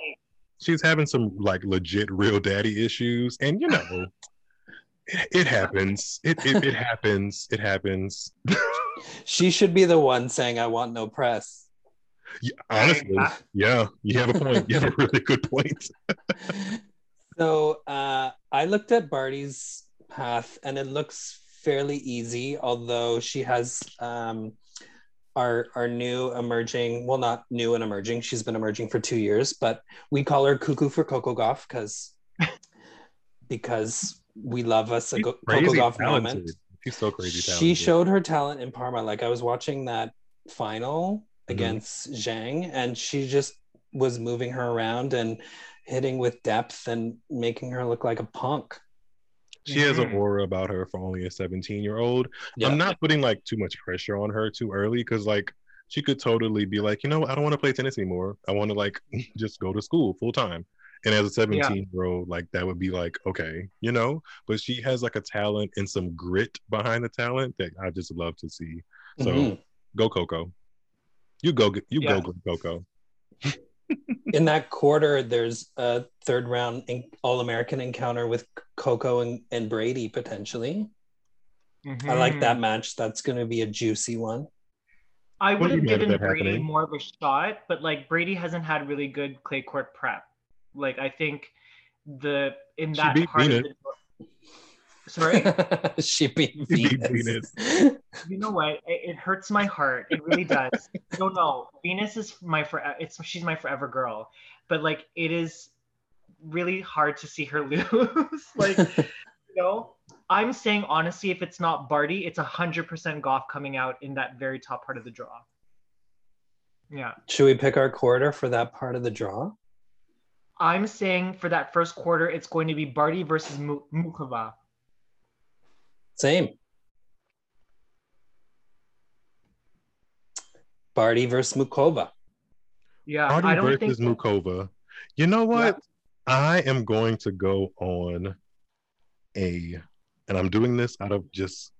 she's having some like legit real daddy issues, and you know, It, it happens. It, it it happens. It happens. She should be the one saying, "I want no press." Yeah, honestly, yeah, you have a point. You have a really good point. So uh, I looked at Barty's path, and it looks fairly easy. Although she has um, our our new emerging, well, not new and emerging. She's been emerging for two years, but we call her Cuckoo for Coco Gauff because because. We love us a Coco Gauff moment. She's so crazy talented. She showed her talent in Parma. Like, I was watching that final mm-hmm. against Zhang, and she just was moving her around and hitting with depth and making her look like a punk. She mm-hmm. has an aura about her for only a seventeen-year-old. Yeah. I'm not putting, like, too much pressure on her too early because, like, she could totally be like, you know, I don't want to play tennis anymore. I want to, like, just go to school full-time. And as a seventeen-year-old, yeah. like, that would be like, okay, you know? But she has, like, a talent and some grit behind the talent that I just love to see. So, mm-hmm. go Coco. You go, you yeah. go Coco. In that quarter, there's a third-round All-American encounter with Coco and, and Brady, potentially. Mm-hmm. I like that match. That's going to be a juicy one. I would have given Brady happening? more of a shot, but, like, Brady hasn't had really good clay court prep. Like, I think the in that beat part Venus. of the sorry she beat, she beat Venus. You know what? It, it hurts my heart. It really does. No, no, Venus is my forever. It's she's my forever girl. But like, it is really hard to see her lose. Like, you know, I'm saying honestly, if it's not Barty, it's one hundred percent Goff coming out in that very top part of the draw. Yeah. Should we pick our quarter for that part of the draw? I'm saying for that first quarter, it's going to be Barty versus Muchová. Same. Barty versus Muchová. Yeah, Barty I don't versus think Muchová. You know what? Yeah. I am going to go on a, and I'm doing this out of just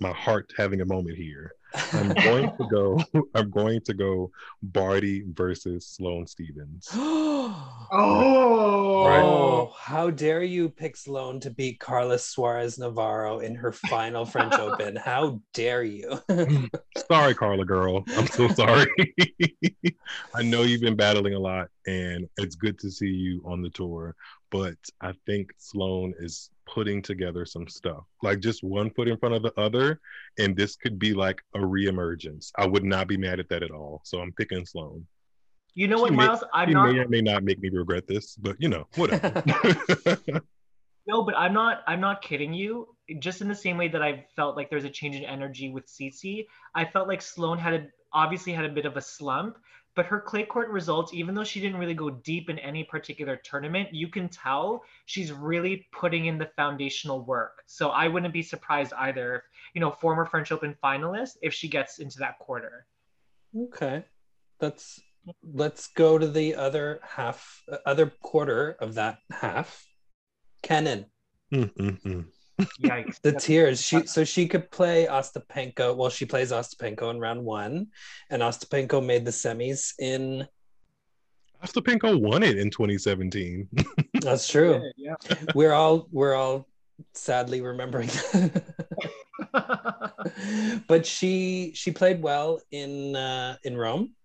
my heart having a moment here. I'm going to go. I'm going to go. Barty versus Sloane Stephens. Oh, right. Oh! How dare you pick Sloane to beat Carlos Suarez Navarro in her final French Open? How dare you? Sorry, Carla girl. I'm so sorry. I know you've been battling a lot, and it's good to see you on the tour. But I think Sloane is putting together some stuff, like just one foot in front of the other, and this could be like a reemergence. I would not be mad at that at all. So I'm picking Sloane. You know what, she Myles? May, I'm she not. May or may not make me regret this, but you know, whatever. No, but I'm not. I'm not kidding you. Just in the same way that I felt like there's a change in energy with Tsitsi, I felt like Sloane had a, obviously had a bit of a slump. But her clay court results, even though she didn't really go deep in any particular tournament, you can tell she's really putting in the foundational work. So I wouldn't be surprised either if, you know, former French Open finalist, if she gets into that quarter. Okay. That's, let's go to the other half, other quarter of that half. Kenin. Mm-mm-mm. Yikes. The tears. She so she could play Ostapenko. Well, she plays Ostapenko in round one, and Ostapenko made the semis in. Ostapenko won it in twenty seventeen. That's true. Yeah, yeah. We're all we're all sadly remembering that. But she she played well in uh, in Rome.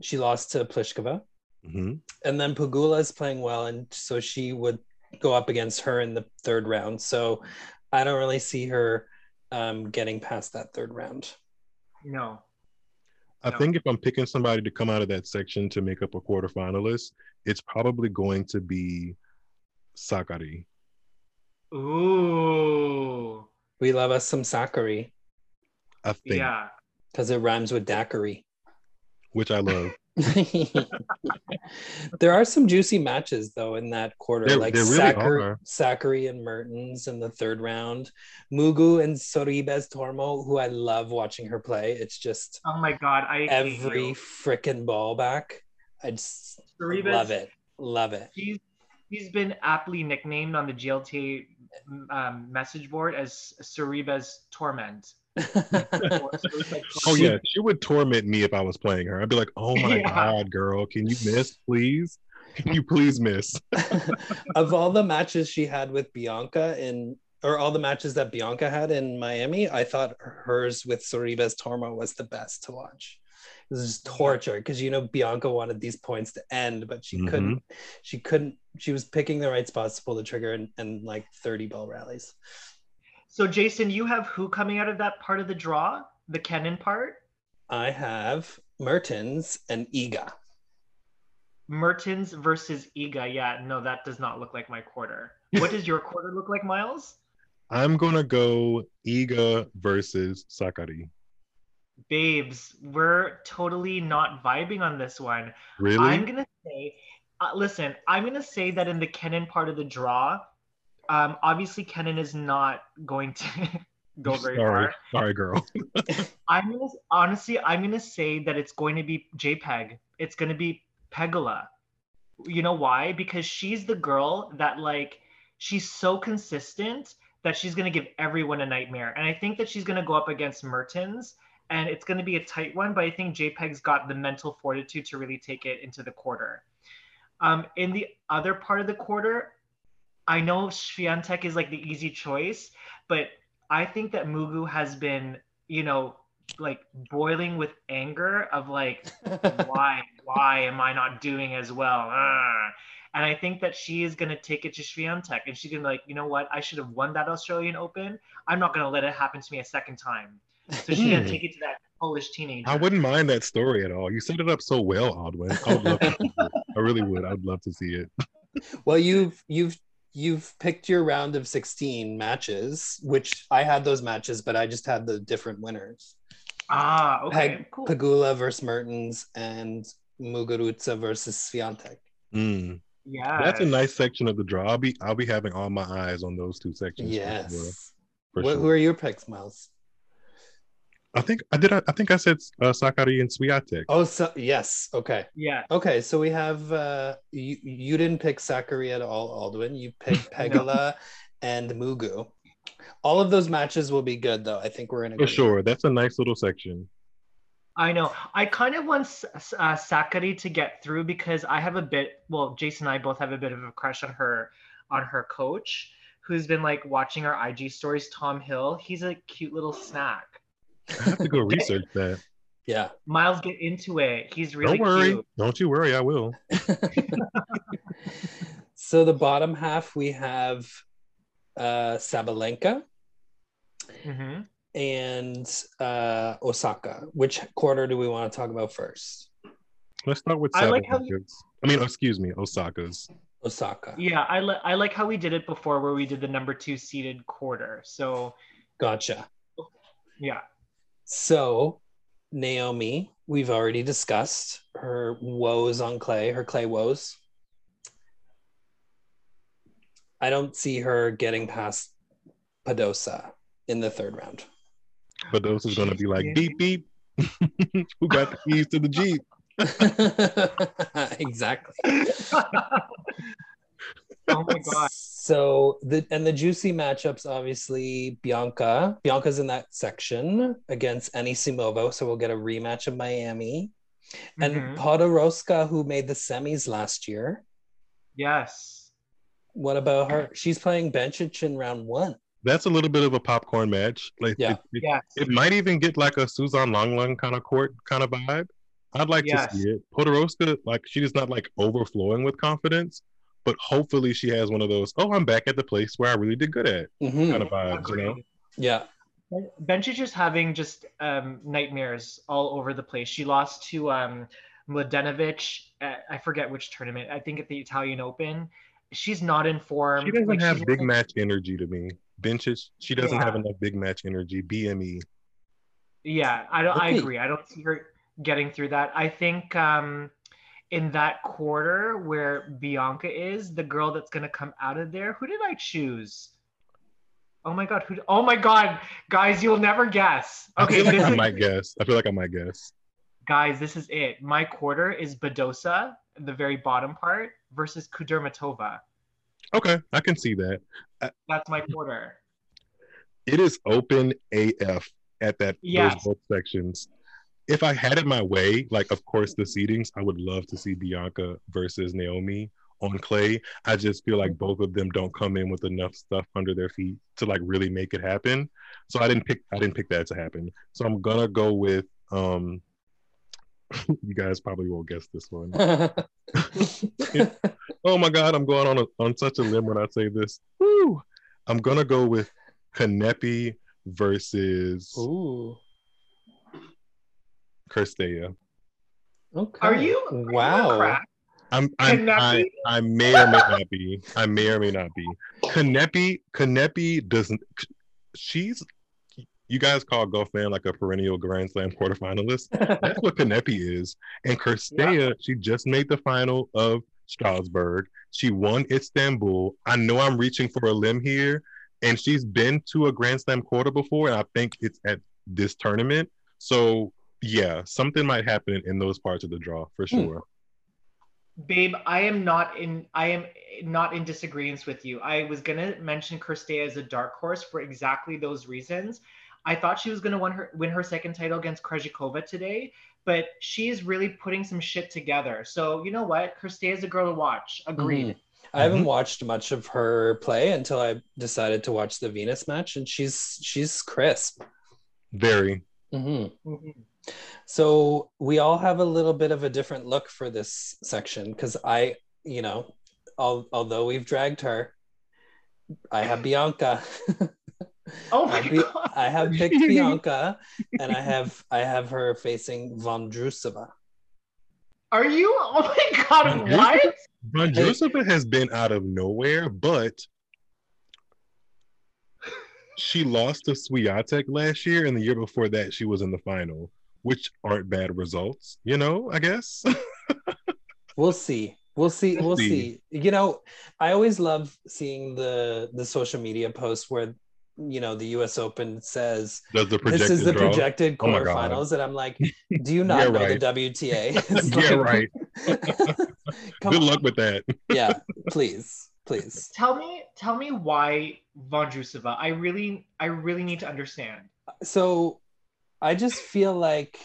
She lost to Pliskova, mm-hmm. and then Pegula is playing well, and so she would go up against her in the third round. So I don't really see her um, getting past that third round. No. I no. think if I'm picking somebody to come out of that section to make up a quarterfinalist, it's probably going to be Sakkari. Ooh. We love us some Sakkari. I think. Yeah. Because it rhymes with daiquiri. Which I love. There are some juicy matches though in that quarter, there, like there really Sakkari, Sakkari and Mertens in the third round, Mugu and Sorribes Tormo, who I love watching her play. It's just oh my god, I every freaking ball back. I just Sorribes, love it, love it. He's he's been aptly nicknamed on the G L T um, message board as Sorribes Torment. Oh yeah, she would torment me if I was playing her. I'd be like, oh my yeah. god, girl, can you miss please? Can you please miss? Of all the matches she had with Bianca in or all the matches that Bianca had in Miami, I thought hers with Sorribes Tormo was the best to watch. It was just torture because you know Bianca wanted these points to end, but she mm-hmm. couldn't she couldn't she was picking the right spots to pull the trigger and, and like thirty ball rallies. So, Jason, you have who coming out of that part of the draw? The Kenin part? I have Mertens and Iga. Mertens versus Iga. Yeah, no, that does not look like my quarter. What does your quarter look like, Myles? I'm going to go Iga versus Sakkari. Babes, we're totally not vibing on this one. Really? I'm going to say, uh, listen, I'm going to say that in the Kenin part of the draw, Um, obviously, Kenin is not going to go very Sorry. far. Sorry, girl. I'm gonna, honestly, I'm going to say that it's going to be JPEG. It's going to be Pegula. You know why? Because she's the girl that, like, she's so consistent that she's going to give everyone a nightmare. And I think that she's going to go up against Mertens, and it's going to be a tight one, but I think JPEG's got the mental fortitude to really take it into the quarter. Um, in the other part of the quarter, I know Swiatek is like the easy choice, but I think that Mugu has been, you know, like boiling with anger of like, why, why am I not doing as well? Uh, and I think that she is going to take it to Swiatek and she's going to be like, you know what? I should have won that Australian Open. I'm not going to let it happen to me a second time. So she's going to take it to that Polish teenager. I wouldn't mind that story at all. You set it up so well, Odwin. I would love to I really would. I'd love to see it. Well, you've you've you've picked your round of sixteen matches, which I had those matches, but I just had the different winners. Ah, okay, Pe- cool. Pegula versus Mertens and Muguruza versus Swiatek. Mm. Yeah, that's a nice section of the draw. I'll be I'll be having all my eyes on those two sections. Yes. For, for what, sure. Who are your picks, Myles? I think I did. I, I think I said uh, Sakkari and Swiatek. Oh, so, yes. Okay. Yeah. Okay. So we have uh, you. You didn't pick Sakkari at all, Aldwin. You picked Pegula and Mugu. All of those matches will be good, though. I think we're in a. For sure, game. That's a nice little section. I know. I kind of want uh, Sakkari to get through because I have a bit. Well, Jason and I both have a bit of a crush on her, on her coach, who's been like watching our I G stories. Tom Hill. He's a cute little snack. I have to go research that. Yeah, Myles, get into it. He's really Don't worry. Cute. Don't you worry, I will. So the bottom half we have uh, Sabalenka mm-hmm. and uh, Osaka. Which quarter do we want to talk about first? Let's start with Sabalenka. I, like how you... I mean, excuse me, Osaka's. Osaka. Yeah, I li- I like how we did it before, where we did the number two seeded quarter. So. Gotcha. Yeah. So, Naomi, we've already discussed her woes on clay, her clay woes. I don't see her getting past Badosa in the third round. Badosa's going to be like, beep, beep. Who got the keys to the Jeep? Exactly. Oh my God. So the and the juicy matchups, obviously Bianca. Bianca's in that section against Anisimova, so we'll get a rematch of Miami. Mm-hmm. And Podoroska, who made the semis last year. Yes. What about her? She's playing Bencic in round one. That's a little bit of a popcorn match. Like yeah. it, it, yes. it might even get like a Suzanne Lenglen kind of court kind of vibe. I'd like yes. to see it. Podoroska, like she's not like overflowing with confidence. But hopefully she has one of those, oh, I'm back at the place where I really did good at mm-hmm. kind of vibes, you know? Yeah. Bencic is having just um, nightmares all over the place. She lost to um, Mladenovic at, I forget which tournament, I think at the Italian Open. She's not in form. She doesn't like, have big doesn't... match energy to me. Bencic, she doesn't yeah. have enough big match energy, B M E. Yeah, I don't. Okay. I agree. I don't see her getting through that. I think... Um, in that quarter where Bianca is, the girl that's going to come out of there, who did I choose? Oh my God. Who? Oh my God. Guys, you'll never guess. Okay, I feel like I is, might guess. I feel like I might guess. Guys, this is it. My quarter is Badosa, the very bottom part, versus Kudermatova. Okay, I can see that. I, that's my quarter. It is open A F at that yes. those both sections. If I had it my way, like, of course, the seedings, I would love to see Bianca versus Naomi on clay. I just feel like both of them don't come in with enough stuff under their feet to, like, really make it happen. So I didn't pick I didn't pick that to happen. So I'm going to go with, um, you guys probably won't guess this one. Oh, my God, I'm going on a, on such a limb when I say this. Woo! I'm going to go with Kanepi versus... Ooh. Kristea. Okay. Are you? Wow. Are you I'm, I'm, I, I may or may not be. I may or may not be. Kanepi, Kanepi doesn't. She's. You guys call Golf Man like a perennial Grand Slam quarterfinalist. That's what Kanepi is. And Kristea, yeah. she just made the final of Strasbourg. She won Istanbul. I know I'm reaching for a limb here, and she's been to a Grand Slam quarter before, and I think it's at this tournament. So. Yeah, something might happen in those parts of the draw for sure. Babe, I am not in. I am not in disagreement with you. I was gonna mention Kristea as a dark horse for exactly those reasons. I thought she was gonna win her win her second title against Krejcikova today, but she's really putting some shit together. So you know what, Kristea is a girl to watch. Agreed. Mm. I haven't mm-hmm. watched much of her play until I decided to watch the Venus match, and she's she's crisp. Very. Mm-hmm. Mm-hmm. So we all have a little bit of a different look for this section because I, you know, al- although we've dragged her, I have Bianca. Oh my I be- God! I have picked Bianca, and I have I have her facing Vondrousova. Are you? Oh my God, what? Brundjusova has been out of nowhere, but she lost to Swiatek last year, and the year before that she was in the final, which aren't bad results, you know, I guess. We'll see. We'll see. We'll see. You know, I always love seeing the the social media posts where, you know, the U S Open says this is the projected draw? Quarterfinals, oh, and I'm like, do you not know right. the W T A? Yeah, like... right. Good on. Luck with that. Yeah, please, please. Tell me, tell me why Vondrousova. I really, I really need to understand. So, I just feel like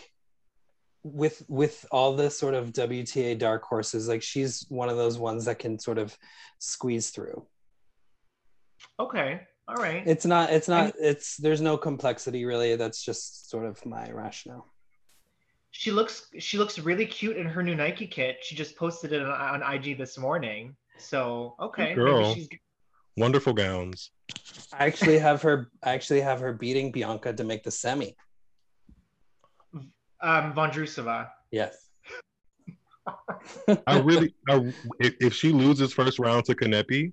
with with all the sort of W T A dark horses, like she's one of those ones that can sort of squeeze through. Okay. All right. It's not, it's not, it's, there's no complexity really. That's just sort of my rationale. She looks, she looks really cute in her new Nike kit. She just posted it on, on I G this morning. So, okay. Girl. She's... Wonderful gowns. I actually have her, I actually have her beating Bianca to make the semi. Um, Vondrousova. Yes. I really, I, if, if she loses first round to Kanepi,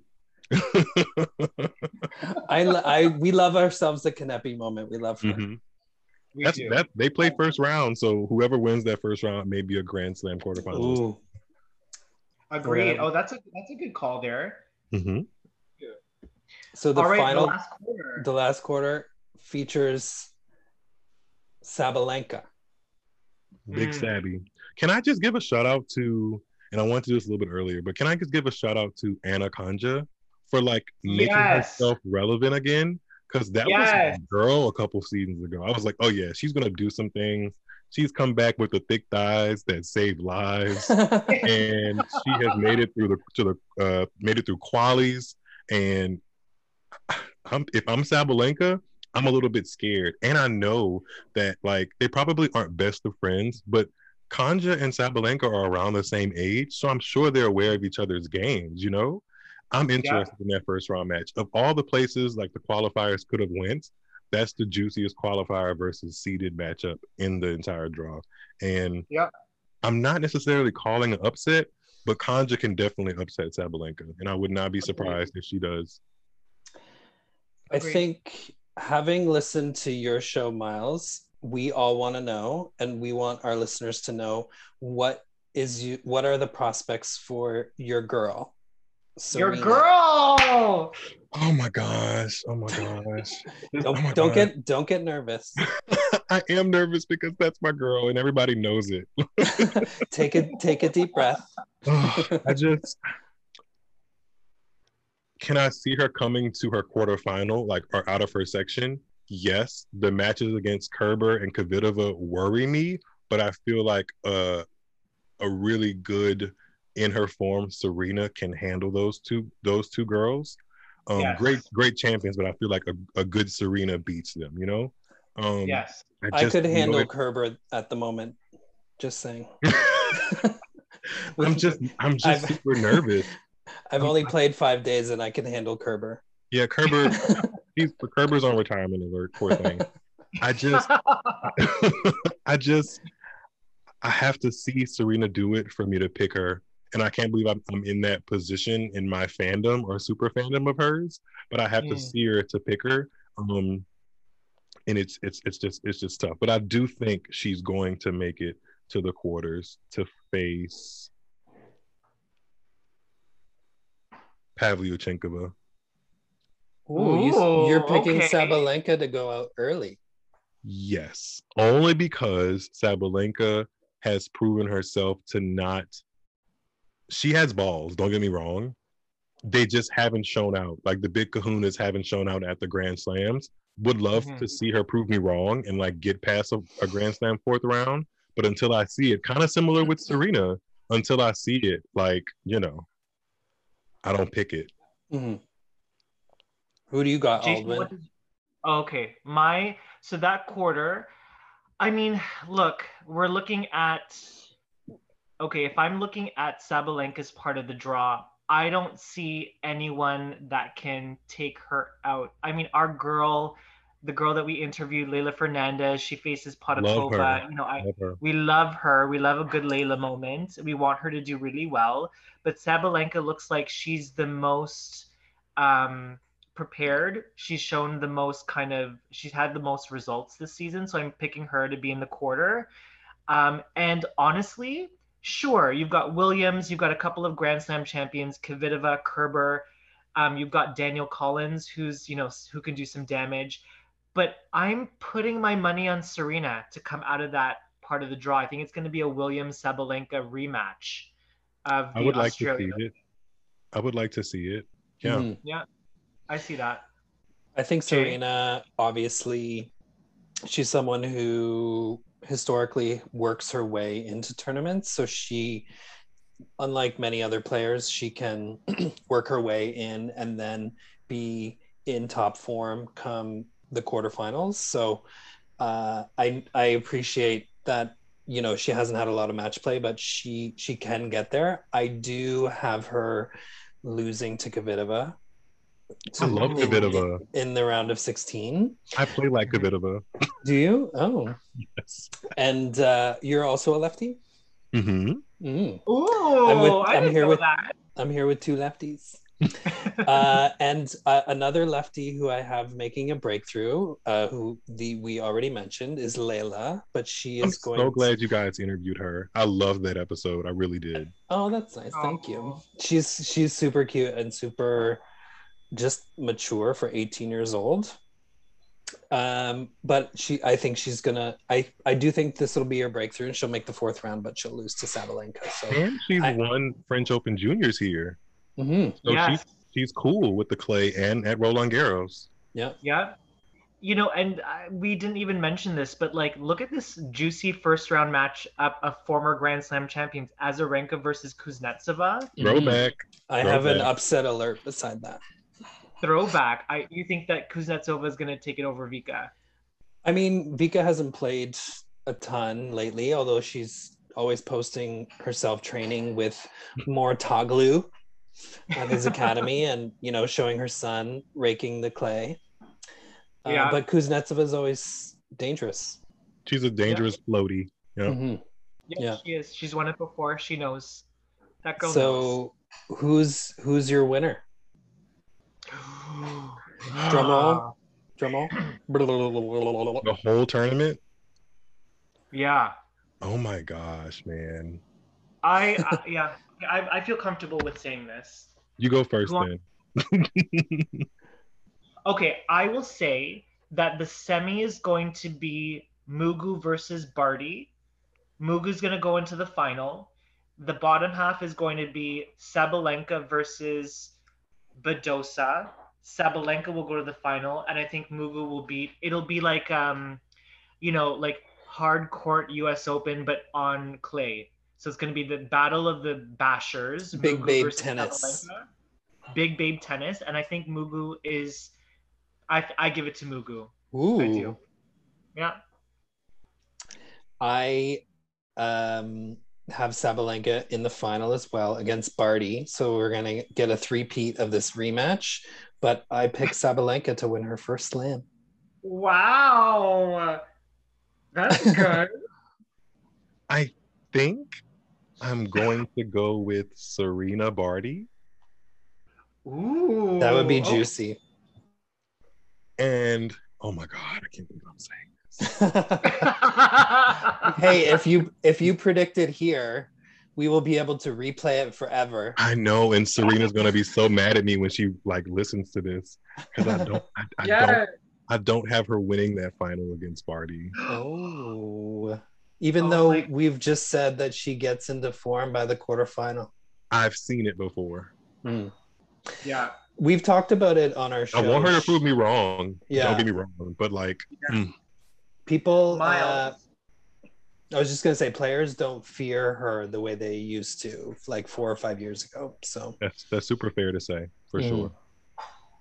I, I we love ourselves the Kanepi moment. We love her. Mm-hmm. we That's, that, they play first round, so whoever wins that first round may be a Grand Slam quarterfinalist. Ooh. Agreed. Oh, that's a that's a good call there. Mm-hmm. Yeah. So the right, final, the last quarter, the last quarter features Sabalenka. Big mm. Sabby. Can I just give a shout out to? And I wanted to do this a little bit earlier, but can I just give a shout out to Anna Konja? For like making yes. herself relevant again, because that yes. was a girl a couple seasons ago. I was like, oh yeah, she's gonna do some things. She's come back with the thick thighs that save lives, and she has made it through the to the uh, made it through qualies. And I'm, if I'm Sabalenka, I'm a little bit scared, and I know that like they probably aren't best of friends, but Konja and Sabalenka are around the same age, so I'm sure they're aware of each other's games, you know. I'm interested yeah. in that first round match. Of all the places like the qualifiers could have went, that's the juiciest qualifier versus seeded matchup in the entire draw. And yeah. I'm not necessarily calling an upset, but Konja can definitely upset Sabalenka. And I would not be surprised if she does. I think having listened to your show, Myles, we all want to know, and we want our listeners to know, what is you, what are the prospects for your girl? Serena. Your girl. Oh my gosh! Oh my gosh! don't oh my don't God. get don't get nervous. I am nervous because that's my girl, and everybody knows it. take a take a deep breath. oh, I just can I see her coming to her quarterfinal, like or out of her section? Yes, the matches against Kerber and Kvitova worry me, but I feel like a a really good. In her form, Serena can handle those two those two girls. Um, yes. Great, great champions, but I feel like a, a good Serena beats them, you know? Um, yes. I, just, I could handle you know, Kerber at the moment, just saying. I'm just, I'm just I've, super nervous. I've um, only played five days and I can handle Kerber. Yeah, Kerber, he's, Kerber's on retirement alert, poor thing. I just, I just, I have to see Serena do it for me to pick her. And I can't believe I'm, I'm in that position in my fandom or super fandom of hers, but I have mm. to see her to pick her. Um, and it's it's it's just it's just tough. But I do think she's going to make it to the quarters to face Pavlyuchenkova. Ooh, you, you're picking okay. Sabalenka to go out early. Yes, only because Sabalenka has proven herself to not. She has balls, don't get me wrong. They just haven't shown out. Like the big kahunas haven't shown out at the Grand Slams. Would love mm-hmm. to see her prove me wrong and like get past a, a Grand Slam fourth round. But until I see it, kind of similar with Serena, until I see it, like, you know, I don't pick it. Mm-hmm. Who do you got, Jason, Aldwin? What is- oh, okay, my, so that quarter, I mean, look, we're looking at... Okay, if I'm looking at Sabalenka's part of the draw, I don't see anyone that can take her out. I mean, our girl the girl that we interviewed, Leylah Fernandez, she faces Potapova. You know, I love we love her. We love a good Leylah moment. We want her to do really well. But Sabalenka looks like she's the most um, prepared. She's shown the most kind of, she's had the most results this season. So I'm picking her to be in the quarter. Um, and honestly, sure, you've got Williams, you've got a couple of Grand Slam champions, Kvitova, Kerber. Um, you've got Daniel Collins, who's, you know, who can do some damage. But I'm putting my money on Serena to come out of that part of the draw. I think it's going to be a Williams-Sabalenka rematch of the I would Australia. like to see it. I would like to see it. Yeah. Mm-hmm. Yeah, I see that. I think Serena, okay. obviously, she's someone who historically works her way into tournaments. So she, unlike many other players, she can work her way in and then be in top form come the quarterfinals. So uh, I I appreciate that, you know, she hasn't had a lot of match play, but she she can get there. I do have her losing to Kvitova. I love Kvitova. In, in the round of sixteen. I play like Kvitova. Do you? Oh. Yes. And uh, you're also a lefty? Mm-hmm. Mm. Ooh, I'm, with, I'm I didn't here know with that. I'm here with two lefties. uh, and uh, another lefty who I have making a breakthrough, uh, who the we already mentioned, is Leylah, but she is I'm going. I'm so glad to... you guys interviewed her. I loved that episode. I really did. Oh, that's nice. Thank Aww. you. She's she's super cute and super just mature for eighteen years old. Um, but she, I think she's gonna. I, I do think this will be her breakthrough, and she'll make the fourth round, but she'll lose to Sabalenka. So and she's I, won French Open Juniors here. Mm-hmm. So yeah. she's, she's cool with the clay and at Roland Garros. Yeah. Yeah. You know, and I, we didn't even mention this, but like, look at this juicy first round match up of former Grand Slam champions, Azarenka versus Kuznetsova. Throwback. Mm-hmm. I Throw have back. an upset alert beside that. Throwback. I you think that Kuznetsova is going to take it over Vika? I mean, Vika hasn't played a ton lately, although she's always posting herself training with more Toglu at his academy, and you know, showing her son raking the clay. Uh, yeah. But Kuznetsova is always dangerous. She's a dangerous yeah. floaty. Yeah. Mm-hmm. yeah. Yeah, she is. She's won it before. She knows. That girl. So knows. who's who's your winner? Drum roll, drum roll. The whole tournament. Yeah. Oh my gosh, man. I uh, yeah, I, I feel comfortable with saying this. You go first, Go then. Okay, I will say that the semi is going to be Mugu versus Barty. Mugu's going to go into the final. The bottom half is going to be Sabalenka versus Badosa. Sabalenka will go to the final, and I think Mugu will beat. It'll be like, um, you know, like hard court U S Open, but on clay. So it's going to be the battle of the bashers. Big Mugu babe tennis. Sabalenka. Big babe tennis, and I think Mugu is. I I give it to Mugu. Ooh. I do. Yeah. I, um. have Sabalenka in the final as well against Barty. So we're going to get a three-peat of this rematch, but I picked Sabalenka to win her first slam. Wow. That's good. I think I'm going to go with Serena Barty. Ooh. That would be juicy. And, oh my God, I can't believe I'm saying. Hey, if you if you predict it here, we will be able to replay it forever. I know, and Serena's gonna be so mad at me when she like listens to this, because I don't, I, I yeah. don't, I don't have her winning that final against Barty. Oh, even oh, though my... we've just said that she gets into form by the quarterfinal. I've seen it before. Mm. Yeah. We've talked about it on our show. I want her to prove me wrong. Yeah. Don't get me wrong, but like. Yeah. Mm. People, uh, I was just going to say, players don't fear her the way they used to, like four or five years ago. So that's that's super fair to say, for mm. sure.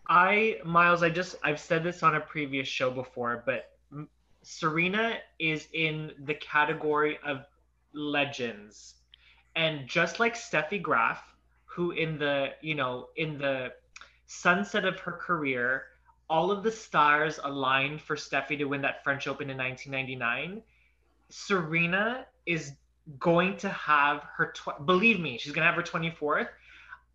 I, Myles, I just, I've said this on a previous show before, but Serena is in the category of legends. And just like Steffi Graf, who in the, you know, in the sunset of her career all of the stars aligned for Steffi to win that French Open in nineteen ninety-nine. Serena is going to have her, tw- believe me, she's going to have her twenty-fourth.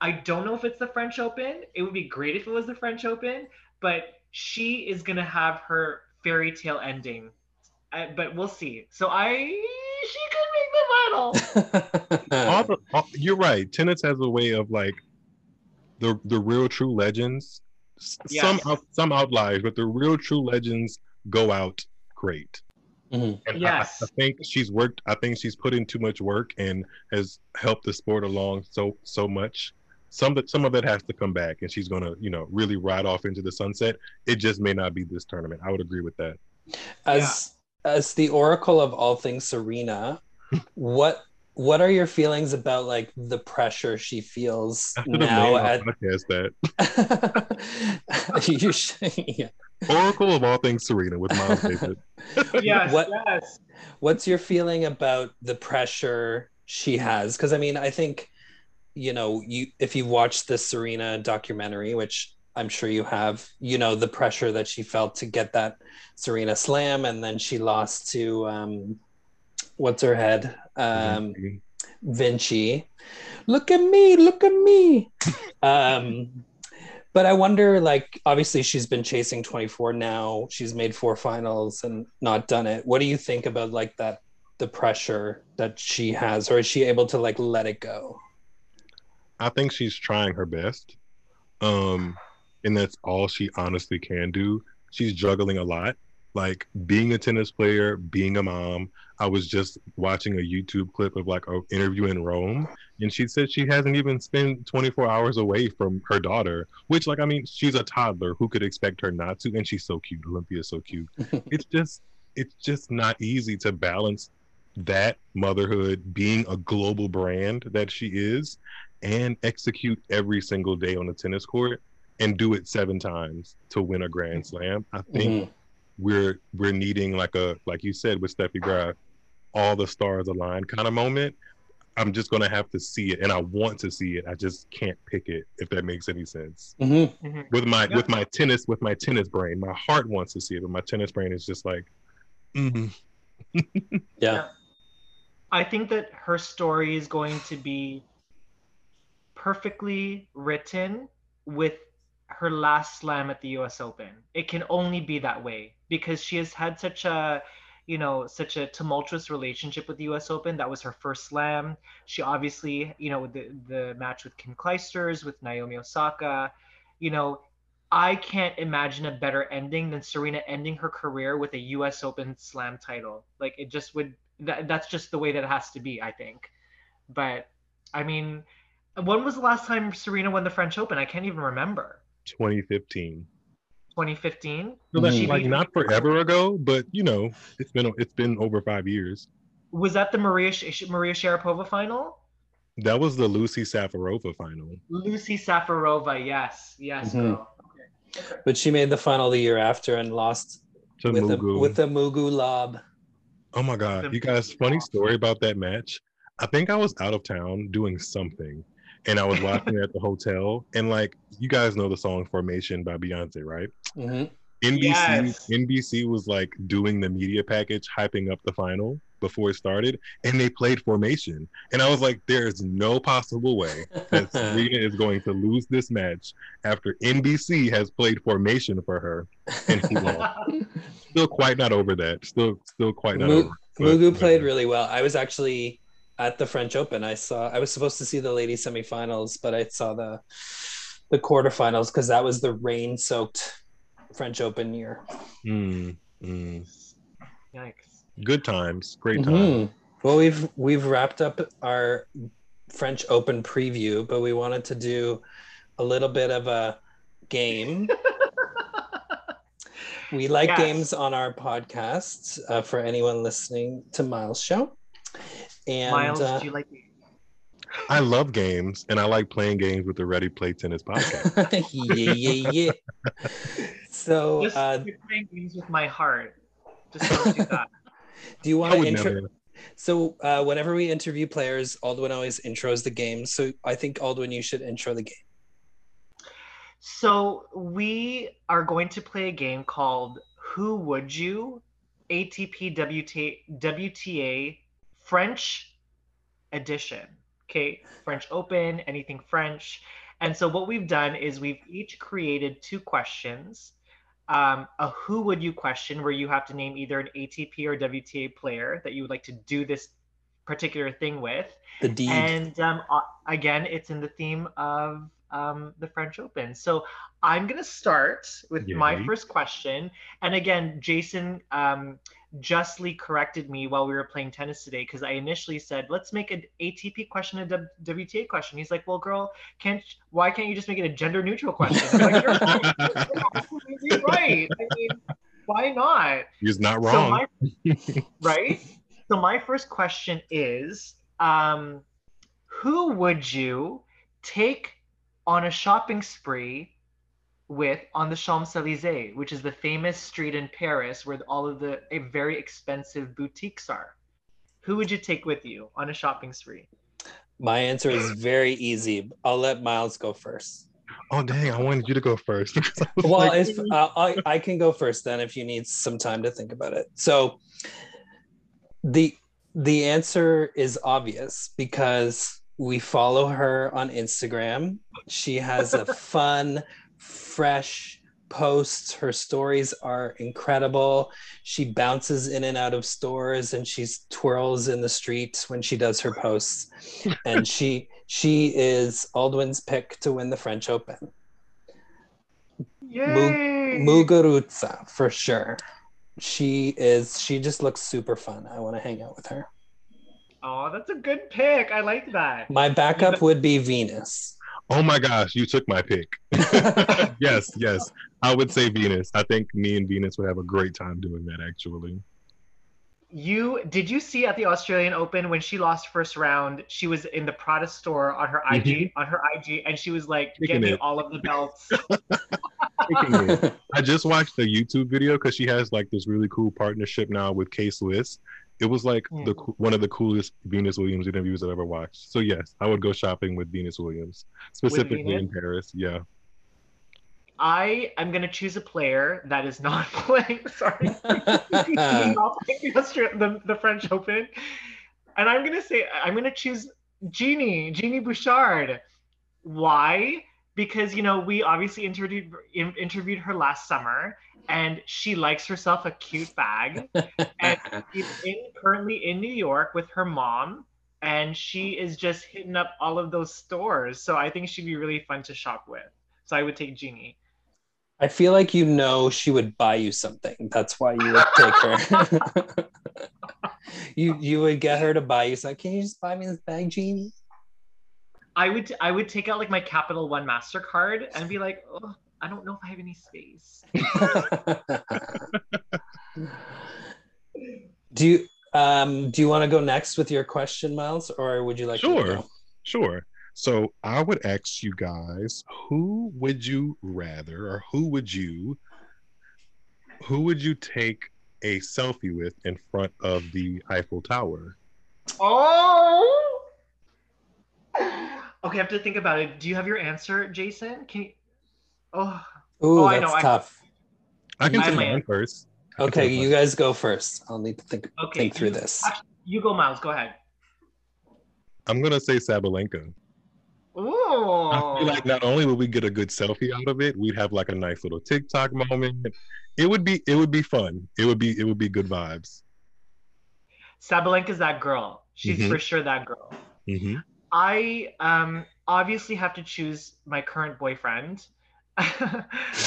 I don't know if it's the French Open. It would be great if it was the French Open, but she is going to have her fairy tale ending. I, but we'll see. So I, she could make the final. all the, you're right. Tennis has a way of like the the real true legends. Yes. Some out, some outliers, but the real true legends go out great. Mm-hmm. And yes, I, I think she's worked. I think she's put in too much work and has helped the sport along so so much. Some that some of it has to come back, and she's gonna, you know, really ride off into the sunset. It just may not be this tournament. I would agree with that. As yeah. as the oracle of all things Serena, what what are your feelings about like the pressure she feels now? At... Podcast that. you should, yeah. Oracle of all things Serena with Myles David. yes, what, yes. What's your feeling about the pressure she has? Because I mean, I think, you know, you if you watch the Serena documentary, which I'm sure you have, you know, the pressure that she felt to get that Serena Slam, and then she lost to um, what's her head, um, Vinci. Vinci. Look at me, look at me. um, but I wonder, like, obviously she's been chasing twenty-four now. She's made four finals and not done it. What do you think about like that, the pressure that she has, or is she able to like let it go? I think she's trying her best, um, and that's all she honestly can do. She's juggling a lot, like being a tennis player, being a mom. I was just watching a YouTube clip of like an interview in Rome, and she said she hasn't even spent twenty-four hours away from her daughter, which, like, I mean, she's a toddler. Who could expect her not to? And she's so cute. Olympia's so cute. It's just, it's just not easy to balance that motherhood, being a global brand that she is, and execute every single day on the tennis court and do it seven times to win a Grand Slam. I think mm-hmm. we're we're needing like a, like you said with Steffi Graf, all the stars aligned kind of moment. I'm just gonna have to see it, and I want to see it. I just can't pick it, if that makes any sense. Mm-hmm. Mm-hmm. With my yeah. with my tennis with my tennis brain, my heart wants to see it, but my tennis brain is just like, mm-hmm. yeah. yeah. I think that her story is going to be perfectly written with her last slam at the U S Open. It can only be that way because she has had such a, you know, such a tumultuous relationship with the U S Open. That was her first slam. She obviously, you know, the, the match with Kim Clijsters, with Naomi Osaka, you know, I can't imagine a better ending than Serena ending her career with a U S Open slam title. Like it just would, that, that's just the way that it has to be, I think. But I mean, when was the last time Serena won the French Open? I can't even remember. twenty fifteen. twenty fifteen? So that's like not forever ago, but you know, it's been it's been over five years. Was that the Maria Maria Sharapova final? That was the Lucy Safarova final. Lucy Safarova, yes, yes, mm-hmm. girl. Okay. Okay. But she made the final the year after and lost to with Mugu. a with a Mugu lob. Oh my God! You guys, funny story about that match. I think I was out of town doing something. And I was watching it at the hotel, and like you guys know the song "Formation" by Beyonce, right? Mm-hmm. N B C yes. N B C was like doing the media package, hyping up the final before it started, and they played "Formation," and I was like, "There is no possible way that Serena is going to lose this match after N B C has played "Formation" for her." And she lost. Still quite not over that. Still, still quite not M- over. Mugu but, played yeah. really well. I was actually. At the French Open, I saw, I was supposed to see the ladies semifinals, but I saw the the quarterfinals because that was the rain-soaked French Open year. Mm, mm. Yikes. Good times, great times. Mm-hmm. Well, we've we've wrapped up our French Open preview, but we wanted to do a little bit of a game. we like yes. games on our podcast uh, for anyone listening to Myles' show. And, Myles, uh, do you like games? I love games, and I like playing games with the Ready Play Tennis podcast. yeah, yeah, yeah. So just uh, playing games with my heart. Just don't do that. Do you want to intro? So uh, whenever we interview players, Aldwyn always intros the game. So I think Aldwyn, you should intro the game. So we are going to play a game called Who Would You? A T P W T A French edition. Okay, French Open, anything French. And so what we've done is we've each created two questions, um, a who would you question where you have to name either an A T P or W T A player that you would like to do this particular thing with. The deed. And um, again, it's in the theme of um, the French Open. So I'm going to start with yeah. my first question. And again, Jason um, justly corrected me while we were playing tennis today, because I initially said, let's make an A T P question, a W T A question. He's like, well, girl, can't why can't you just make it a gender neutral question? I'm like, you're right. You're right. I mean, why not? He's not wrong. So my, right? So my first question is, um, who would you take on a shopping spree with on the Champs-Élysées, which is the famous street in Paris where all of the uh, very expensive boutiques are? Who would you take with you on a shopping spree? My answer is very easy. I'll let Myles go first. Oh, dang, I wanted you to go first. Well, like... if, uh, I, I can go first then if you need some time to think about it. So the the answer is obvious because we follow her on Instagram. She has a fun, fresh posts. Her stories are incredible. She bounces in and out of stores and she twirls in the street when she does her posts. And she she is Aldwyn's pick to win the French Open. Yay! Muguruza, for sure. She is, she just looks super fun. I want to hang out with her. Oh, that's a good pick. I like that. My backup would be Venus. Oh my gosh, you took my pick. Yes, yes. I would say Venus. I think me and Venus would have a great time doing that, actually. You did you see at the Australian Open when she lost first round, she was in the Prada store on her I G, mm-hmm. on her I G, and she was like, get me all of the belts. I just watched the YouTube video because she has like this really cool partnership now with K-Swiss. It was like mm. the one of the coolest Venus Williams interviews I've ever watched. So yes, I would go shopping with Venus Williams, specifically Venus? in Paris. Yeah. I am going to choose a player that is not playing, sorry, not playing the, the French Open. And I'm going to say, I'm going to choose Jeannie, Jeannie Bouchard. Why? Because, you know, we obviously interviewed interviewed her last summer, and she likes herself a cute bag. And she's in, currently in New York with her mom, and she is just hitting up all of those stores. So I think she'd be really fun to shop with. So I would take Jeannie. I feel like, you know, she would buy you something. That's why you would take her. you you would get her to buy you something. Can you just buy me this bag, Jeannie? I would I would take out like my Capital One MasterCard and be like, oh, I don't know if I have any space. Do you um do you want to go next with your question, Myles, or would you like sure. to go? Sure. So I would ask you guys, who would you rather or who would you who would you take a selfie with in front of the Eiffel Tower? Oh, okay, I have to think about it. Do you have your answer, Jason? Can you... Oh, Ooh, oh that's I know. tough. I, I can take mine first. I okay, you guys go first. I'll need to think, okay, think through you, this. Actually, you go, Myles. Go ahead. I'm going to say Sabalenka. Ooh. I feel like not only would we get a good selfie out of it, we'd have like a nice little TikTok moment. It would be it would be fun. It would be it would be good vibes. Sabalenka's that girl. She's mm-hmm. for sure that girl. Mm-hmm. I um, obviously have to choose my current boyfriend.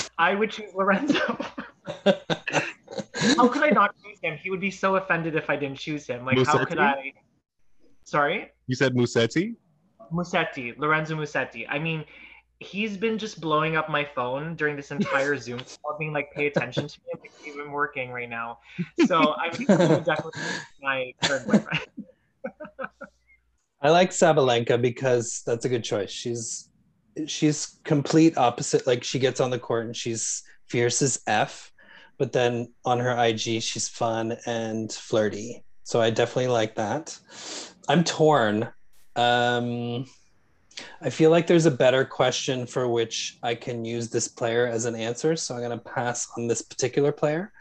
I would choose Lorenzo. How could I not choose him? He would be so offended if I didn't choose him. Like, Musetti? How could I? Sorry? You said Musetti? Musetti, Lorenzo Musetti. I mean, he's been just blowing up my phone during this entire Zoom call, being like, pay attention to me. It's even working right now. So I mean, definitely my third boyfriend. I like Sabalenka because that's a good choice. She's she's complete opposite. Like, she gets on the court and she's fierce as F, but then on her I G, she's fun and flirty. So I definitely like that. I'm torn. Um, I feel like there's a better question for which I can use this player as an answer, so I'm going to pass on this particular player.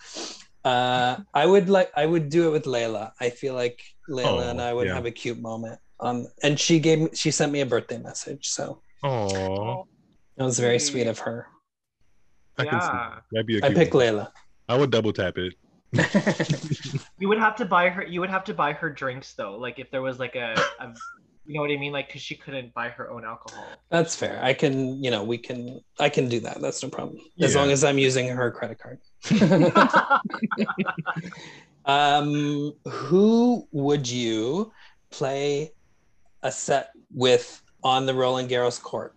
Uh, I would like, I would do it with Leylah. I feel like Leylah oh, and I would yeah. have a cute moment. Um, and she gave me, she sent me a birthday message, so oh, that was very sweet of her. I yeah. can see that'd be a cute I pick one. Leylah. I would double tap it. You would have to buy her. You would have to buy her drinks though. Like if there was like a. a You know what I mean? Like, because she couldn't buy her own alcohol. That's fair. I can, you know, we can, I can do that. That's no problem. Yeah. As long as I'm using her credit card. um, who would you play a set with on the Roland Garros court?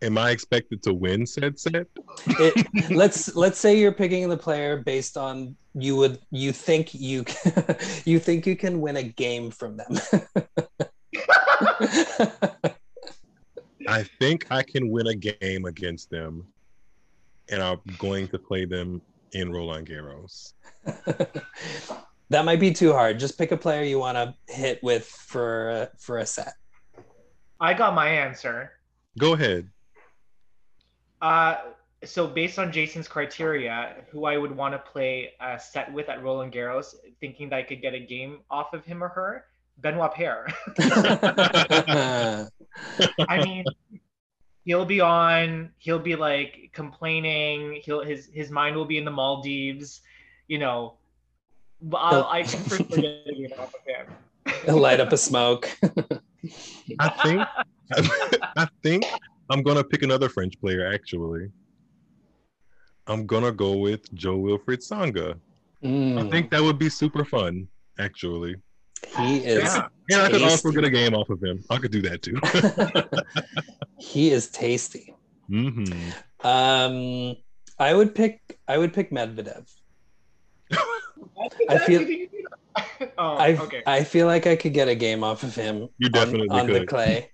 Am I expected to win said set? It, let's let's say you're picking the player based on you would you think you can, you think you can win a game from them. I think I can win a game against them, and I'm going to play them in Roland Garros. That might be too hard. Just pick a player you want to hit with for uh, for a set. I got my answer. Go ahead. Uh, so based on Jason's criteria, who I would want to play a set with at Roland Garros, thinking that I could get a game off of him or her, Benoit Paire. I mean, he'll be on, he'll be like complaining, he'll his his mind will be in the Maldives, you know. I'll, I can forget a game off of him. He'll light up a smoke. I think. I think. I'm going to pick another French player, actually. I'm going to go with Joe Wilfried Tsonga. Mm. I think that would be super fun, actually. He is yeah. And I could also get a game off of him. I could do that, too. He is tasty. Mm-hmm. Um, I would pick I would pick Medvedev. I feel... Oh, I okay. I feel like I could get a game off of him. You definitely on, on could. The clay.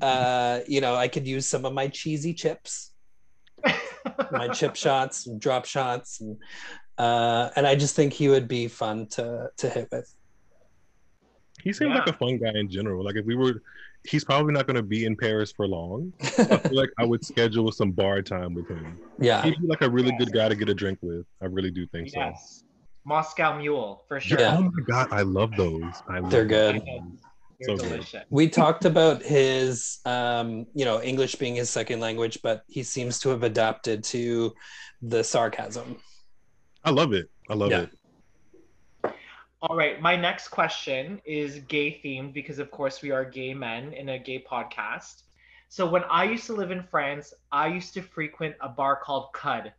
uh, you know, I could use some of my cheesy chips, my chip shots, and drop shots, and uh, and I just think he would be fun to to hit with. He seems yeah. like a fun guy in general. Like if we were, he's probably not going to be in Paris for long. I feel like I would schedule some bar time with him. Yeah, he'd be like a really yeah. good guy to get a drink with. I really do think yes. so. Moscow Mule, for sure. Yeah. Oh my God, I love those. I love They're good. They're so delicious. Good. We talked about his, um, you know, English being his second language, but he seems to have adapted to the sarcasm. I love it. I love yeah. it. All right. My next question is gay themed because, of course, we are gay men in a gay podcast. So when I used to live in France, I used to frequent a bar called Cud.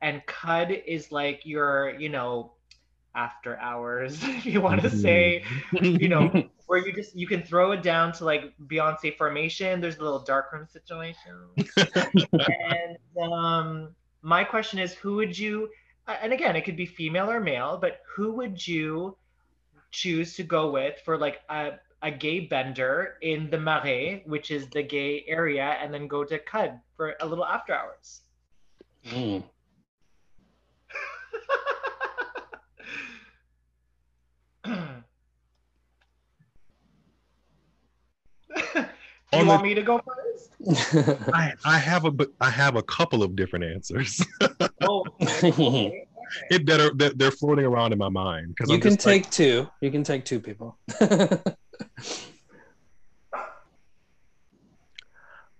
And Cud is like your, you know, after hours, if you want to say, you know, where you just, you can throw it down to like Beyonce formation. There's a little darkroom situation. And um, my question is, who would you, and again, it could be female or male, but who would you choose to go with for like a, a gay bender in the Marais, which is the gay area, and then go to Cud for a little after hours? Mm. Do you want me to go first? I, I have a but I have a couple of different answers. Oh, okay. Okay. It better they're, they're floating around in my mind because you I'm can just take like, two. You can take two people.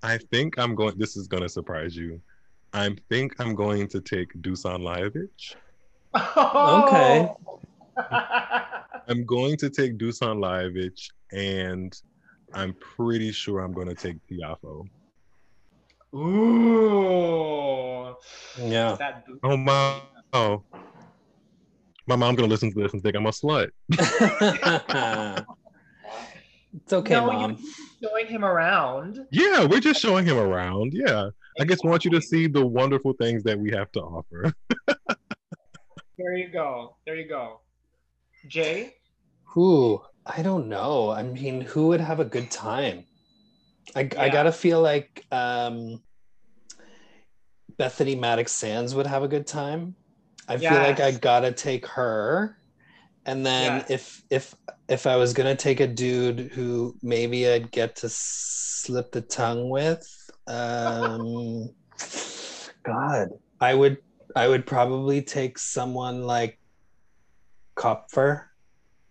I think I'm going. This is going to surprise you. I think I'm going to take Dusan Lajovic. Oh. Okay. I'm going to take Dusan Lajovic, and I'm pretty sure I'm going to take Tiafoe. Ooh. Yeah. Oh, my. Oh. My mom's going to listen to this and think I'm a slut. It's okay, no, Mom. You're just showing him around. Yeah, we're just showing him around. Yeah. I just want you to see the wonderful things that we have to offer. There you go. There you go. Jay? Who? I don't know. I mean, who would have a good time? I, yeah. I gotta feel like um, Bethany Maddox Sands would have a good time. I yes. feel like I gotta take her. And then yeah. if if if I was gonna take a dude who maybe I'd get to slip the tongue with, um, God, I would I would probably take someone like Koepfer.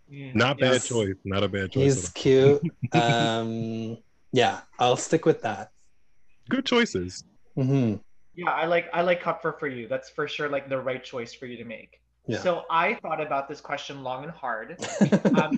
Yeah. Not bad yes. choice. Not a bad choice. He's cute. um, yeah, I'll stick with that. Good choices. Mm-hmm. Yeah, I like I like Koepfer for you. That's for sure like the right choice for you to make. Yeah. So I thought about this question long and hard. Um,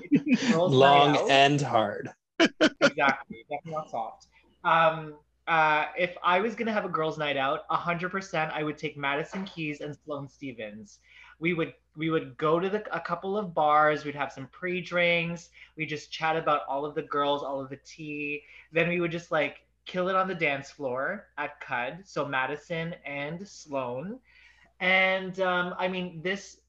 long out, and hard. Exactly. Definitely not soft. Um, uh, if I was going to have a girls' night out, one hundred percent I would take Madison Keys and Sloane Stephens. We would we would go to the, a couple of bars. We'd have some pre-drinks. We'd just chat about all of the girls, all of the tea. Then we would just like kill it on the dance floor at C U D. So Madison and Sloane. And um, I mean, this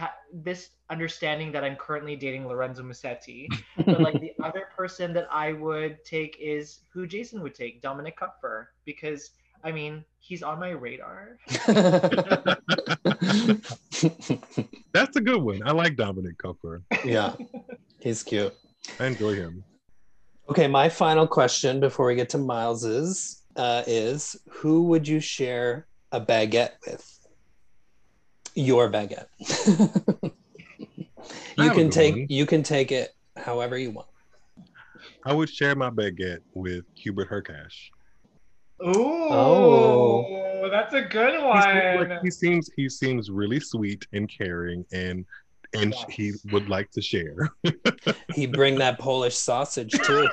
ha- this understanding that I'm currently dating Lorenzo Musetti, but like the other person that I would take is who Jason would take, Dominic Koepfer, because I mean, he's on my radar. That's a good one. I like Dominic Koepfer. Yeah, he's cute. I enjoy him. Okay, my final question before we get to Myles's uh, is, who would you share a baguette with? Your baguette. you can take one. You can take it however you want. I would share my baguette with Hubert Hurkacz. Ooh, oh, that's a good one. He, he seems he seems really sweet and caring, and and yes. he would like to share. He'd bring that Polish sausage too.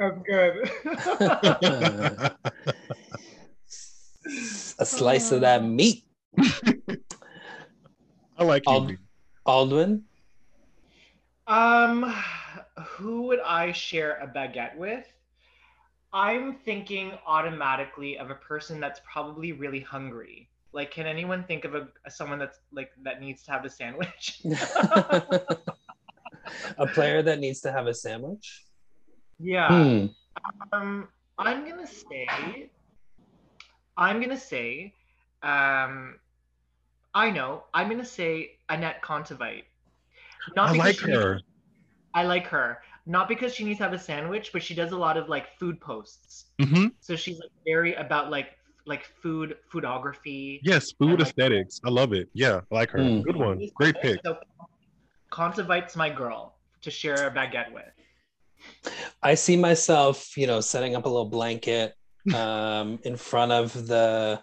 That's good. A slice of that meat. I like Ald- Aldwin. Um, who would I share a baguette with? I'm thinking automatically of a person that's probably really hungry. Like, can anyone think of a someone that's like that needs to have a sandwich? A player that needs to have a sandwich? Yeah. Hmm. Um, I'm gonna say. I'm gonna say. Um, I know. I'm gonna say Annette Contavite. Not I like her. Needs, I like her. Not because she needs to have a sandwich, but she does a lot of like food posts. Mm-hmm. So she's like very about like like food foodography. Yes, food and, aesthetics. Like, I love it. Yeah, I like her. Mm. Good one. Great pick. So, Contavite's my girl to share a baguette with. I see myself, you know, setting up a little blanket um, in front of the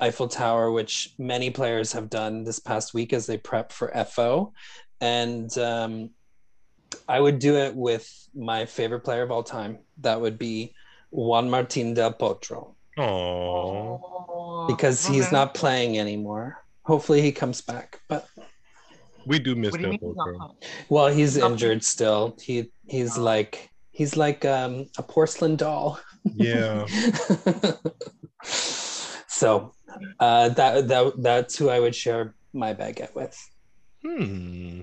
Eiffel Tower, which many players have done this past week as they prep for F O. And um, I would do it with my favorite player of all time. That would be Juan Martín del Potro. Aww. Because he's okay. not playing anymore. Hopefully he comes back, but... We do miss Del Potro. Well, he's injured still. He he's like he's like um, a porcelain doll. Yeah. So uh, that that that's who I would share my baguette with. Hmm.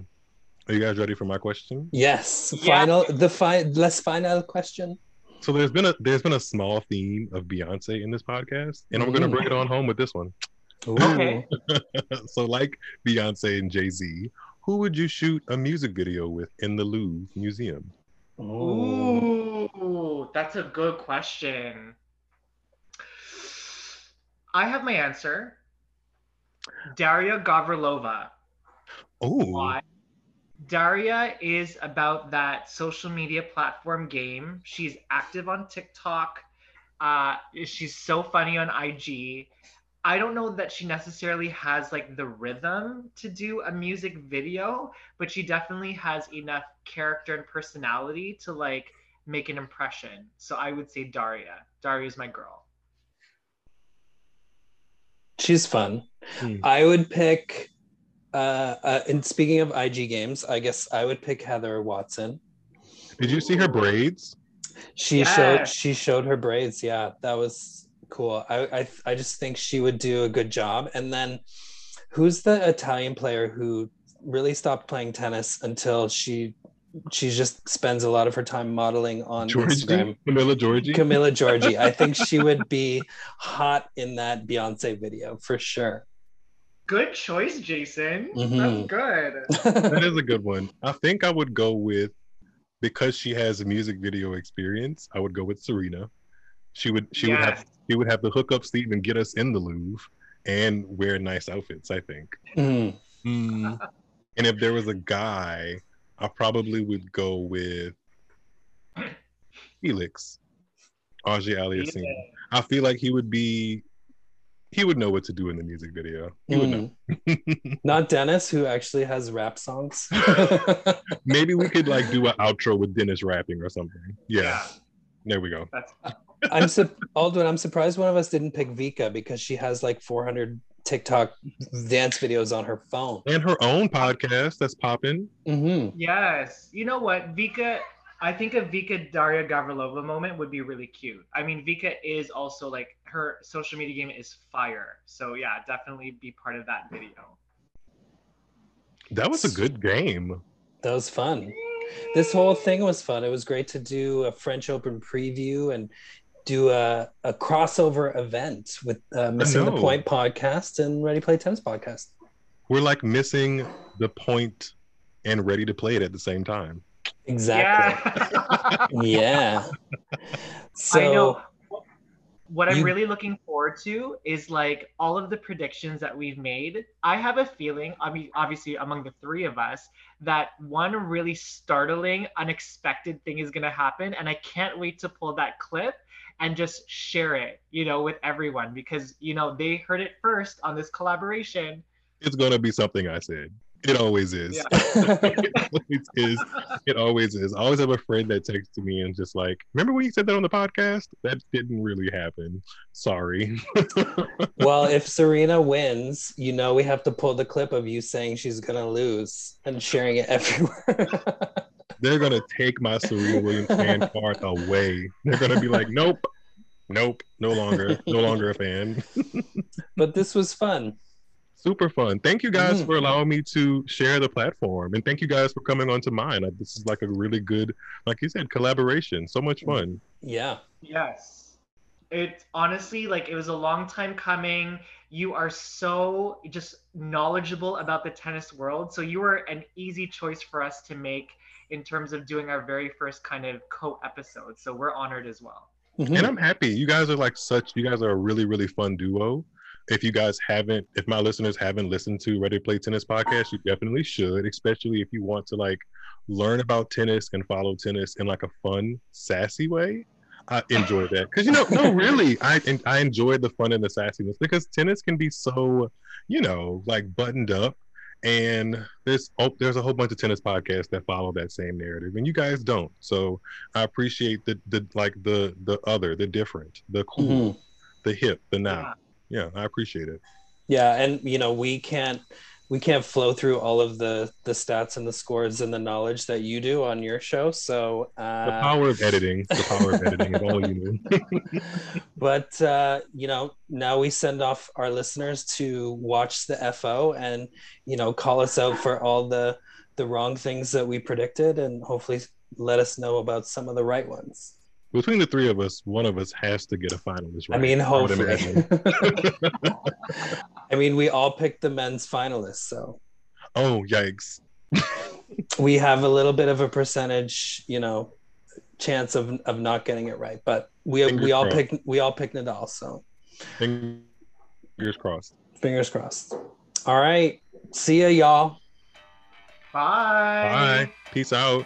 Are you guys ready for my question? Yes. Yeah. Final the fi- less final question. So there's been a there's been a small theme of Beyonce in this podcast, and I'm mm. gonna bring it on home with this one. Ooh. Okay. So like Beyonce and Jay-Z, who would you shoot a music video with in the Louvre Museum? Ooh, Ooh that's a good question. I have my answer. Daria Gavrilova. Ooh. Why? Daria is about that social media platform game. She's active on TikTok. Uh, she's so funny on I G. I don't know that she necessarily has like the rhythm to do a music video, but she definitely has enough character and personality to like make an impression. So I would say Daria. Daria's my girl. She's fun. Hmm. I would pick, uh, uh, and speaking of I G games, I guess I would pick Heather Watson. Did you see her braids? She yes. showed, she showed her braids. Yeah, that was... Cool. I, I I just think she would do a good job. And then who's the Italian player who really stopped playing tennis until she she just spends a lot of her time modeling on Georgie? Instagram. Camila Georgie. Camila Georgie. I think she would be hot in that Beyonce video for sure. Good choice, Jason. Mm-hmm. That's good. That is a good one. I think I would go with, because she has a music video experience, I would go with Serena. She would she yes. would have she would have the hookup sleeve and get us in the Louvre and wear nice outfits, I think. Mm. Mm. And if there was a guy, I probably would go with Felix Auger-Aliassime. Yeah. I feel like he would be, he would know what to do in the music video. He mm. would know. Not Dennis, who actually has rap songs. Maybe we could like do an outro with Dennis rapping or something. Yeah, yeah. There we go. That's- I'm su- Aldwin, I'm surprised one of us didn't pick Vika, because she has like four hundred TikTok dance videos on her phone. And her own podcast that's popping. Mm-hmm. Yes. You know what? Vika, I think a Vika Daria Gavrilova moment would be really cute. I mean, Vika is also like, her social media game is fire. So yeah, definitely be part of that video. That was a good game. That was fun. This whole thing was fun. It was great to do a French Open preview and do a, a crossover event with uh, Missing the Point podcast and Ready Play Tennis podcast. We're like missing the point and ready to play it at the same time. Exactly. Yeah. Yeah. So, I know. What I'm you... really looking forward to is like all of the predictions that we've made. I have a feeling, I mean, obviously among the three of us, that one really startling, unexpected thing is going to happen. And I can't wait to pull that clip and just share it, you know, with everyone, because, you know, they heard it first on this collaboration. It's going to be something I said. It always is. Yeah. It always is. It always is. I always have a friend that texts me and just like, remember when you said that on the podcast? That didn't really happen. Sorry. Well, if Serena wins, you know, we have to pull the clip of you saying she's going to lose and sharing it everywhere. They're going to take my Serena Williams fan card away. They're going to be like, nope, nope, no longer, no longer a fan. But this was fun. Super fun. Thank you guys mm-hmm. for allowing me to share the platform. And thank you guys for coming onto mine. I, this is like a really good, like you said, collaboration. So much fun. Yeah. Yes. It's honestly, like, it was a long time coming. You are so just knowledgeable about the tennis world. So you were an easy choice for us to make in terms of doing our very first kind of co-episode. So we're honored as well. Mm-hmm. And I'm happy. You guys are like such, you guys are a really, really fun duo. If you guys haven't, if my listeners haven't listened to Ready to Play Tennis podcast, you definitely should, especially if you want to like learn about tennis and follow tennis in like a fun, sassy way. I enjoy that. Because, you know, no, really, I I enjoy the fun and the sassiness, because tennis can be so, you know, like buttoned up. And there's, oh, there's a whole bunch of tennis podcasts that follow that same narrative, and you guys don't. So I appreciate the, the like the the other, the different, the cool, mm-hmm. the hip, the now. Yeah. Yeah, I appreciate it. Yeah, and you know, we can't we can't flow through all of the the stats and the scores and the knowledge that you do on your show. So uh... the power of editing, the power of editing is all you do. But uh, you know, now we send off our listeners to watch the F O and, you know, call us out for all the the wrong things that we predicted, and hopefully let us know about some of the right ones. Between the three of us, one of us has to get a finalist, right? I mean, hopefully. I, I mean, we all picked the men's finalists, so. Oh, yikes. We have a little bit of a percentage, you know, chance of of not getting it right, but we Fingers we all crossed. pick we all pick Nadal, so. Fingers crossed. Fingers crossed. All right. See ya, y'all. Bye. Bye. Peace out.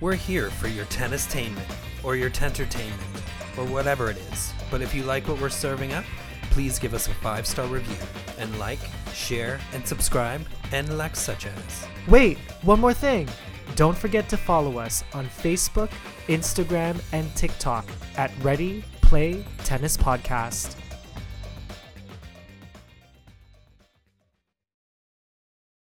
We're here for your tennistainment, or your tentertainment, or whatever it is. But if you like what we're serving up, please give us a five-star review, and like, share, and subscribe, and like such as. Wait, one more thing. Don't forget to follow us on Facebook, Instagram, and TikTok at Ready Play Tennis Podcast.